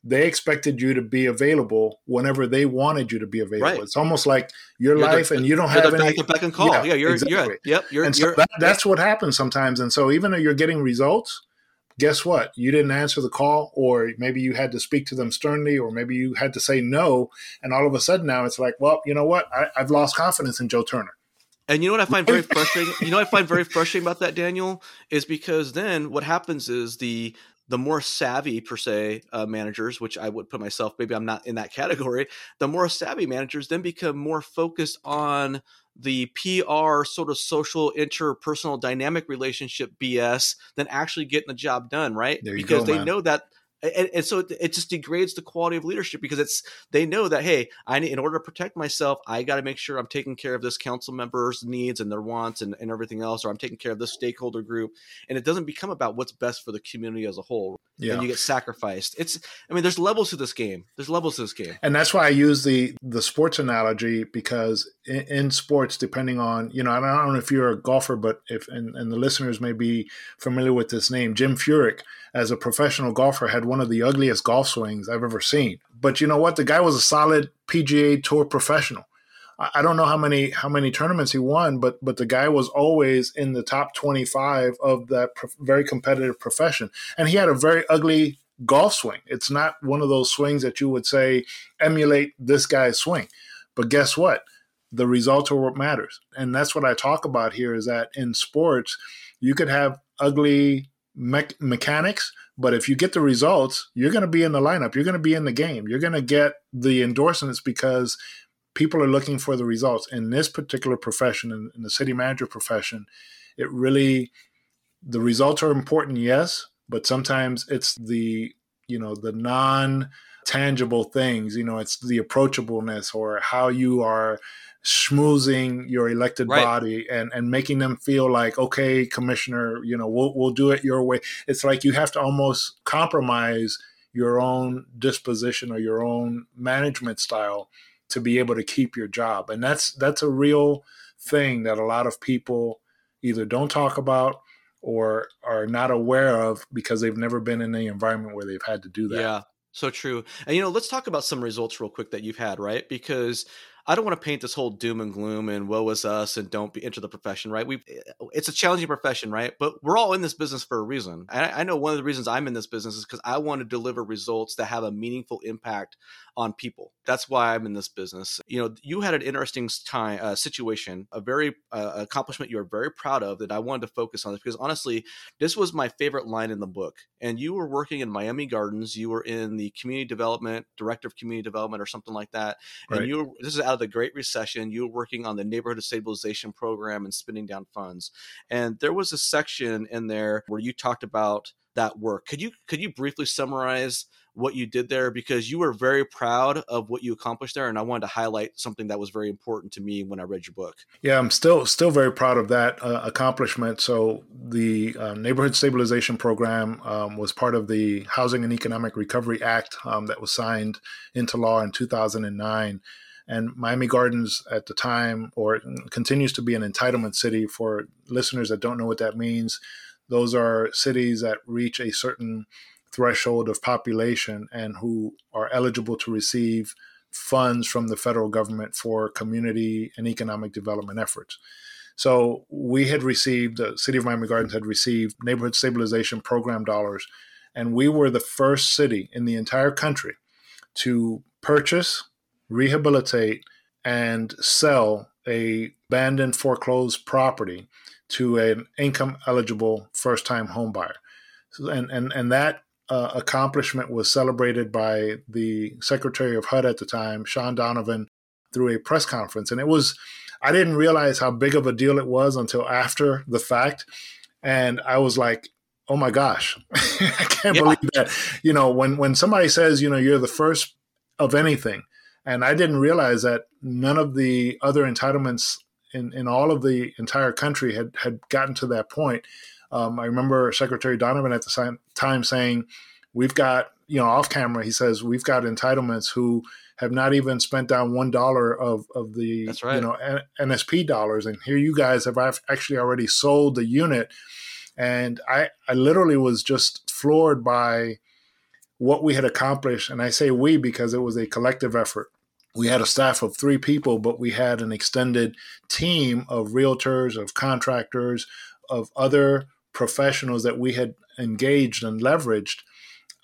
they expected you to be available whenever they wanted you to be available. Right. It's almost like your you're life the, and you don't have any back, back and call. Yeah, yeah you're, exactly. you're, yep, you're, and so you're, that, that's what happens sometimes. And so even though you're getting results, guess what? You didn't answer the call, or maybe you had to speak to them sternly, or maybe you had to say no. And all of a sudden now it's like, well, you know what? I, I've lost confidence in Joe Turner. And you know what I find very frustrating? You know what I find very frustrating about that, Daniel, is because then what happens is the the more savvy, per se, uh, managers, which I would put myself, maybe I'm not in that category, the more savvy managers then become more focused on the P R sort of social interpersonal dynamic relationship B S than actually getting the job done, right? There you because go, they man. know that. And, and so it, it just degrades the quality of leadership, because it's they know that, hey, I need, in order to protect myself, I got to make sure I'm taking care of this council member's needs and their wants and, and everything else, or I'm taking care of this stakeholder group. And it doesn't become about what's best for the community as a whole. Yeah. And you get sacrificed. It's I mean, there's levels to this game. There's levels to this game. And that's why I use the the sports analogy, because in, in sports, depending on, you know, I don't know if you're a golfer, but if and, and the listeners may be familiar with this name, Jim Furyk, as a professional golfer, had one of the ugliest golf swings I've ever seen. But you know what? The guy was a solid P G A Tour professional. I don't know how many how many tournaments he won, but but the guy was always in the top twenty-five of that pro- very competitive profession. And he had a very ugly golf swing. It's not one of those swings that you would say, emulate this guy's swing. But guess what? The results are what matters. And that's what I talk about here, is that in sports, you could have ugly me- mechanics, but if you get the results, you're going to be in the lineup. You're going to be in the game. You're going to get the endorsements, because people are looking for the results. In this particular profession, in, in the city manager profession, it really, the results are important, yes, but sometimes it's the, you know, the non-tangible things. You know, it's the approachableness, or how you are schmoozing your elected right. body and, and making them feel like, okay, commissioner, you know, we'll we'll do it your way. It's like you have to almost compromise your own disposition or your own management style to be able to keep your job. And that's that's a real thing that a lot of people either don't talk about or are not aware of, because they've never been in the environment where they've had to do that. Yeah, so true. And, you know, let's talk about some results real quick that you've had, right? Because I don't want to paint this whole doom and gloom and woe is us and don't be into the profession, right? We, it's a challenging profession, right? But we're all in this business for a reason. I, I know one of the reasons I'm in this business is because I want to deliver results that have a meaningful impact on people. That's why I'm in this business. You know, you had an interesting time, uh, situation, a very uh, accomplishment you are very proud of that I wanted to focus on, because honestly, this was my favorite line in the book. And you were working in Miami Gardens. You were in the community development, director of community development or something like that. And right. you, were, this is out of the Great Recession. You were working on the Neighborhood Stabilization Program and spinning down funds. And there was a section in there where you talked about that work. Could you could you briefly summarize what you did there? Because you were very proud of what you accomplished there, and I wanted to highlight something that was very important to me when I read your book. Yeah, I'm still still very proud of that uh, accomplishment. So the uh, Neighborhood Stabilization Program um, was part of the Housing and Economic Recovery Act um, that was signed into law in two thousand nine. And Miami Gardens at the time, or continues to be an entitlement city. For listeners that don't know what that means, those are cities that reach a certain threshold of population and who are eligible to receive funds from the federal government for community and economic development efforts. So we had received, the city of Miami Gardens had received Neighborhood Stabilization Program dollars, and we were the first city in the entire country to purchase, rehabilitate, and sell a abandoned foreclosed property to an income-eligible first-time homebuyer. And, and, and that uh, accomplishment was celebrated by the Secretary of H U D at the time, Sean Donovan, through a press conference. And it was, I didn't realize how big of a deal it was until after the fact. And I was like, oh my gosh, I can't yeah. believe that. You know, when, when somebody says, you know, you're the first of anything, and I didn't realize that none of the other entitlements in, in all of the entire country had, had gotten to that point. Um, I remember Secretary Donovan at the time saying, we've got, you know, off camera, he says, we've got entitlements who have not even spent down one dollar of, of the, That's right. you know, N S P dollars. And here you guys have actually already sold the unit. And I, I literally was just floored by what we had accomplished. And I say we because it was a collective effort. We had a staff of three people, but we had an extended team of realtors, of contractors, of other professionals that we had engaged and leveraged,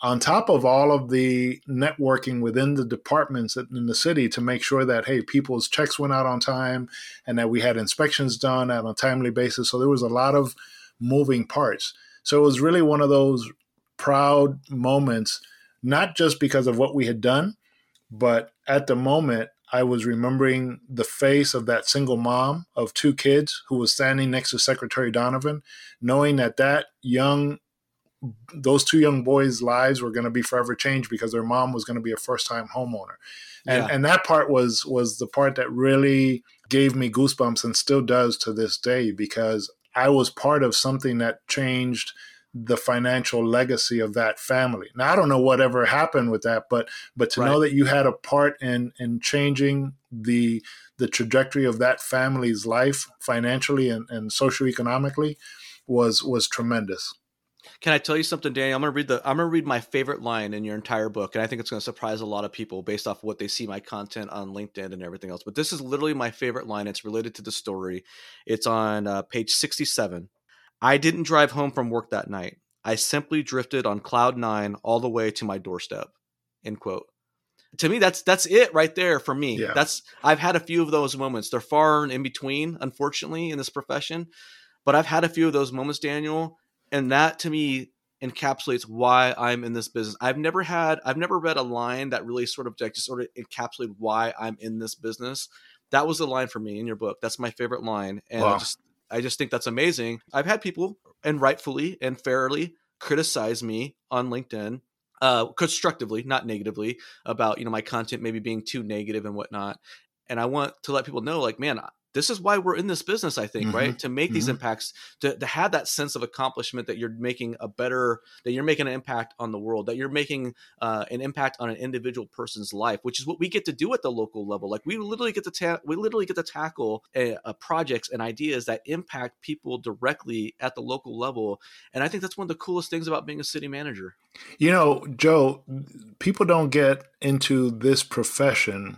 on top of all of the networking within the departments in the city to make sure that, hey, people's checks went out on time and that we had inspections done on a timely basis. So there was a lot of moving parts. So it was really one of those proud moments, not just because of what we had done, but at the moment, I was remembering the face of that single mom of two kids who was standing next to Secretary Donovan, knowing that that young those two young boys' lives were going to be forever changed because their mom was going to be a first-time homeowner. And yeah. and that part was was the part that really gave me goosebumps and still does to this day, because I was part of something that changed the financial legacy of that family. Now, I don't know whatever happened with that, but but to right. know that you had a part in in changing the the trajectory of that family's life financially and, and socioeconomically was was tremendous. Can I tell you something, Daniel? I'm going to read the, I'm going to read my favorite line in your entire book. And I think it's going to surprise a lot of people based off what they see my content on LinkedIn and everything else. But this is literally my favorite line. It's related to the story. It's on uh, page sixty-seven. I didn't drive home from work that night. I simply drifted on cloud nine all the way to my doorstep, end quote. To me, that's, that's it right there for me. Yeah. That's, I've had a few of those moments. They're far and in between, unfortunately, in this profession, but I've had a few of those moments, Daniel. And that to me encapsulates why I'm in this business. I've never had, I've never read a line that really sort of like just sort of encapsulated why I'm in this business. That was the line for me in your book. That's my favorite line. And wow. I just, I just think that's amazing. I've had people, and rightfully and fairly, criticize me on LinkedIn, uh, constructively, not negatively, about, you know, my content maybe being too negative and whatnot. And I want to let people know, like, man, this is why we're in this business, I think, mm-hmm. right? To make mm-hmm. these impacts, to, to have that sense of accomplishment that you're making a better, that you're making an impact on the world, that you're making uh, an impact on an individual person's life, which is what we get to do at the local level. Like we literally get to, ta- we literally get to tackle a, a projects and ideas that impact people directly at the local level. And I think that's one of the coolest things about being a city manager. You know, Joe, people don't get into this profession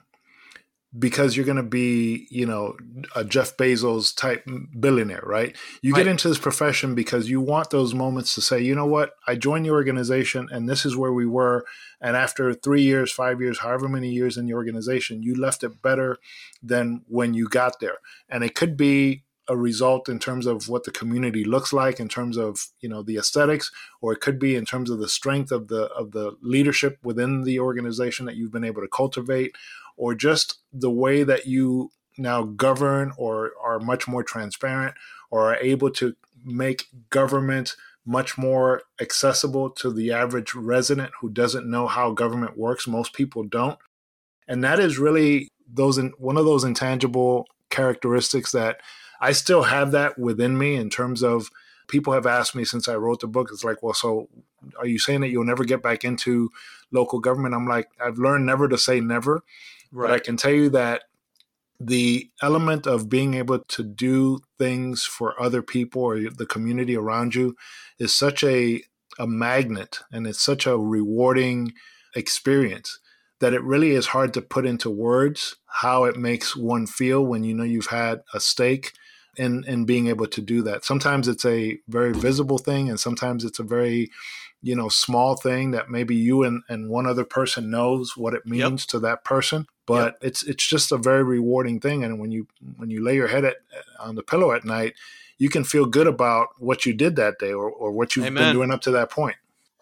because you're going to be, you know, a Jeff Bezos type billionaire, right? You right. get into this profession because you want those moments to say, you know what, I joined the organization and this is where we were. And after three years, five years, however many years in the organization, you left it better than when you got there. And it could be a result in terms of what the community looks like, in terms of, you know, the aesthetics, or it could be in terms of the strength of the of the leadership within the organization that you've been able to cultivate, or just the way that you now govern or are much more transparent or are able to make government much more accessible to the average resident who doesn't know how government works. Most people don't. And that is really those in, one of those intangible characteristics that I still have that within me, in terms of people have asked me since I wrote the book, it's like, well, so are you saying that you'll never get back into local government? I'm like, I've learned never to say never, right. But I can tell you that the element of being able to do things for other people or the community around you is such a, a magnet, and it's such a rewarding experience that it really is hard to put into words how it makes one feel when you know you've had a stake in, in being able to do that. Sometimes it's a very visible thing, and sometimes it's a very, you know, small thing that maybe you and, and one other person knows what it means yep. to that person. But yep. it's it's just a very rewarding thing. And when you when you lay your head at, on the pillow at night, you can feel good about what you did that day or, or what you've Amen. Been doing up to that point.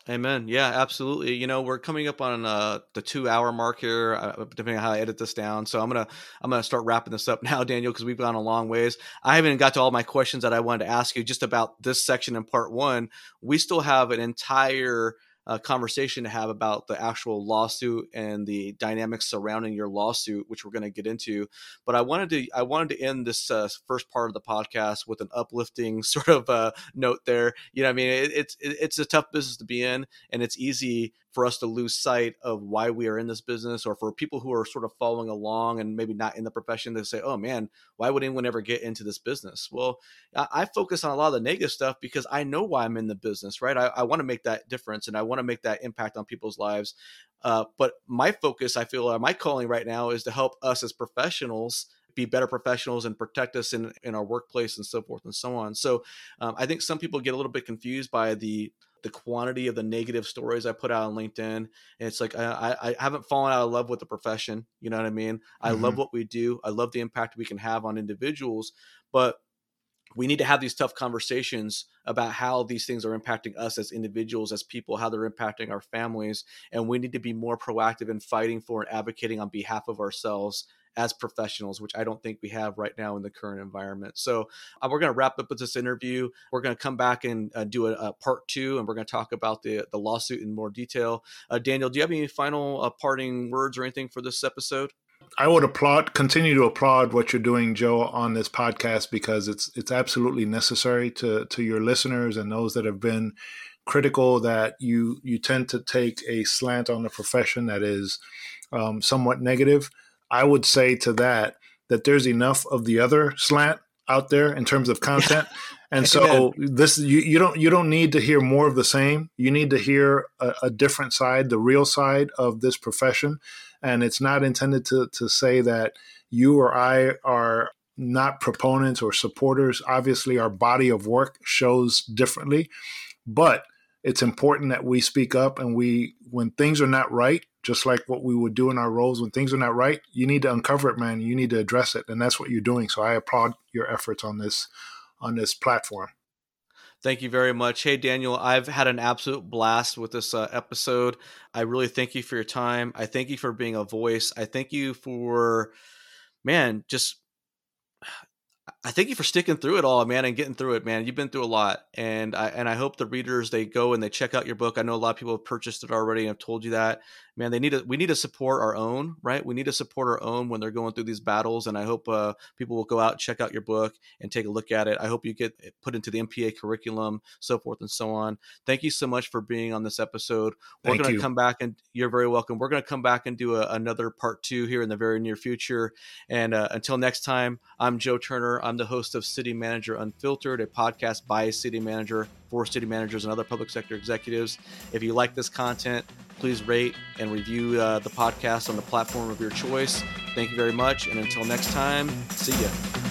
Amen. Yeah, absolutely. You know, we're coming up on uh, the two hour mark here, uh, depending on how I edit this down. So I'm going to, I'm going to start wrapping this up now, Daniel, because we've gone a long ways. I haven't got to all my questions that I wanted to ask you just about this section in part one. We still have an entire uh, conversation to have about the actual lawsuit and the dynamics surrounding your lawsuit, which we're going to get into. But I wanted to, I wanted to end this uh, first part of the podcast with an uplifting sort of uh, note there. You know what I mean? It, it's, it, it's a tough business to be in, and it's easy for us to lose sight of why we are in this business, or for people who are sort of following along and maybe not in the profession to say, oh man, why would anyone ever get into this business? Well, I, I focus on a lot of the negative stuff because I know why I'm in the business, right? I, I want to make that difference, and I want to make that impact on people's lives. Uh, but my focus, I feel, uh, my calling right now is to help us as professionals be better professionals and protect us in, in our workplace and so forth and so on. So um, I think some people get a little bit confused by the the quantity of the negative stories I put out on LinkedIn. And it's like, I, I haven't fallen out of love with the profession. You know what I mean? I mm-hmm. love what we do. I love the impact we can have on individuals, but we need to have these tough conversations about how these things are impacting us as individuals, as people, how they're impacting our families. And we need to be more proactive in fighting for and advocating on behalf of ourselves as professionals, which I don't think we have right now in the current environment. So uh, we're going to wrap up with this interview. We're going to come back and uh, do a, a part two, and we're going to talk about the the lawsuit in more detail. Uh, Daniel, do you have any final uh, parting words or anything for this episode? I would applaud, continue to applaud what you're doing, Joe, on this podcast, because it's it's absolutely necessary to to your listeners and those that have been critical that you you tend to take a slant on the profession that is um, somewhat negative. I would say to that, that there's enough of the other slant out there in terms of content. And so this, you, you don't, you don't need to hear more of the same. You need to hear a, a different side, the real side of this profession. And it's not intended to, to say that you or I are not proponents or supporters. Obviously our body of work shows differently, but it's important that we speak up, and we, when things are not right, just like what we would do in our roles, when things are not right, you need to uncover it, man. You need to address it. And that's what you're doing. So I applaud your efforts on this, on this platform. Thank you very much. Hey, Daniel, I've had an absolute blast with this uh, episode. I really thank you for your time. I thank you for being a voice. I thank you for, man, just... I thank you for sticking through it all, man, and getting through it, man. You've been through a lot. And I, and I hope the readers, they go and they check out your book. I know a lot of people have purchased it already and have told you that, man, they need to, we need to support our own, right? We need to support our own when they're going through these battles. And I hope uh, people will go out and check out your book and take a look at it. I hope you get put into the M P A curriculum, so forth and so on. Thank you so much for being on this episode. We're going to come back, and you're very welcome. We're going to come back and do a, another part two here in the very near future. And uh, until next time, I'm Joe Turner. I'm the host of City Manager Unfiltered, a podcast by a city manager for city managers and other public sector executives. If you like this content, please rate and review uh, the podcast on the platform of your choice. Thank you very much. And until next time, see ya.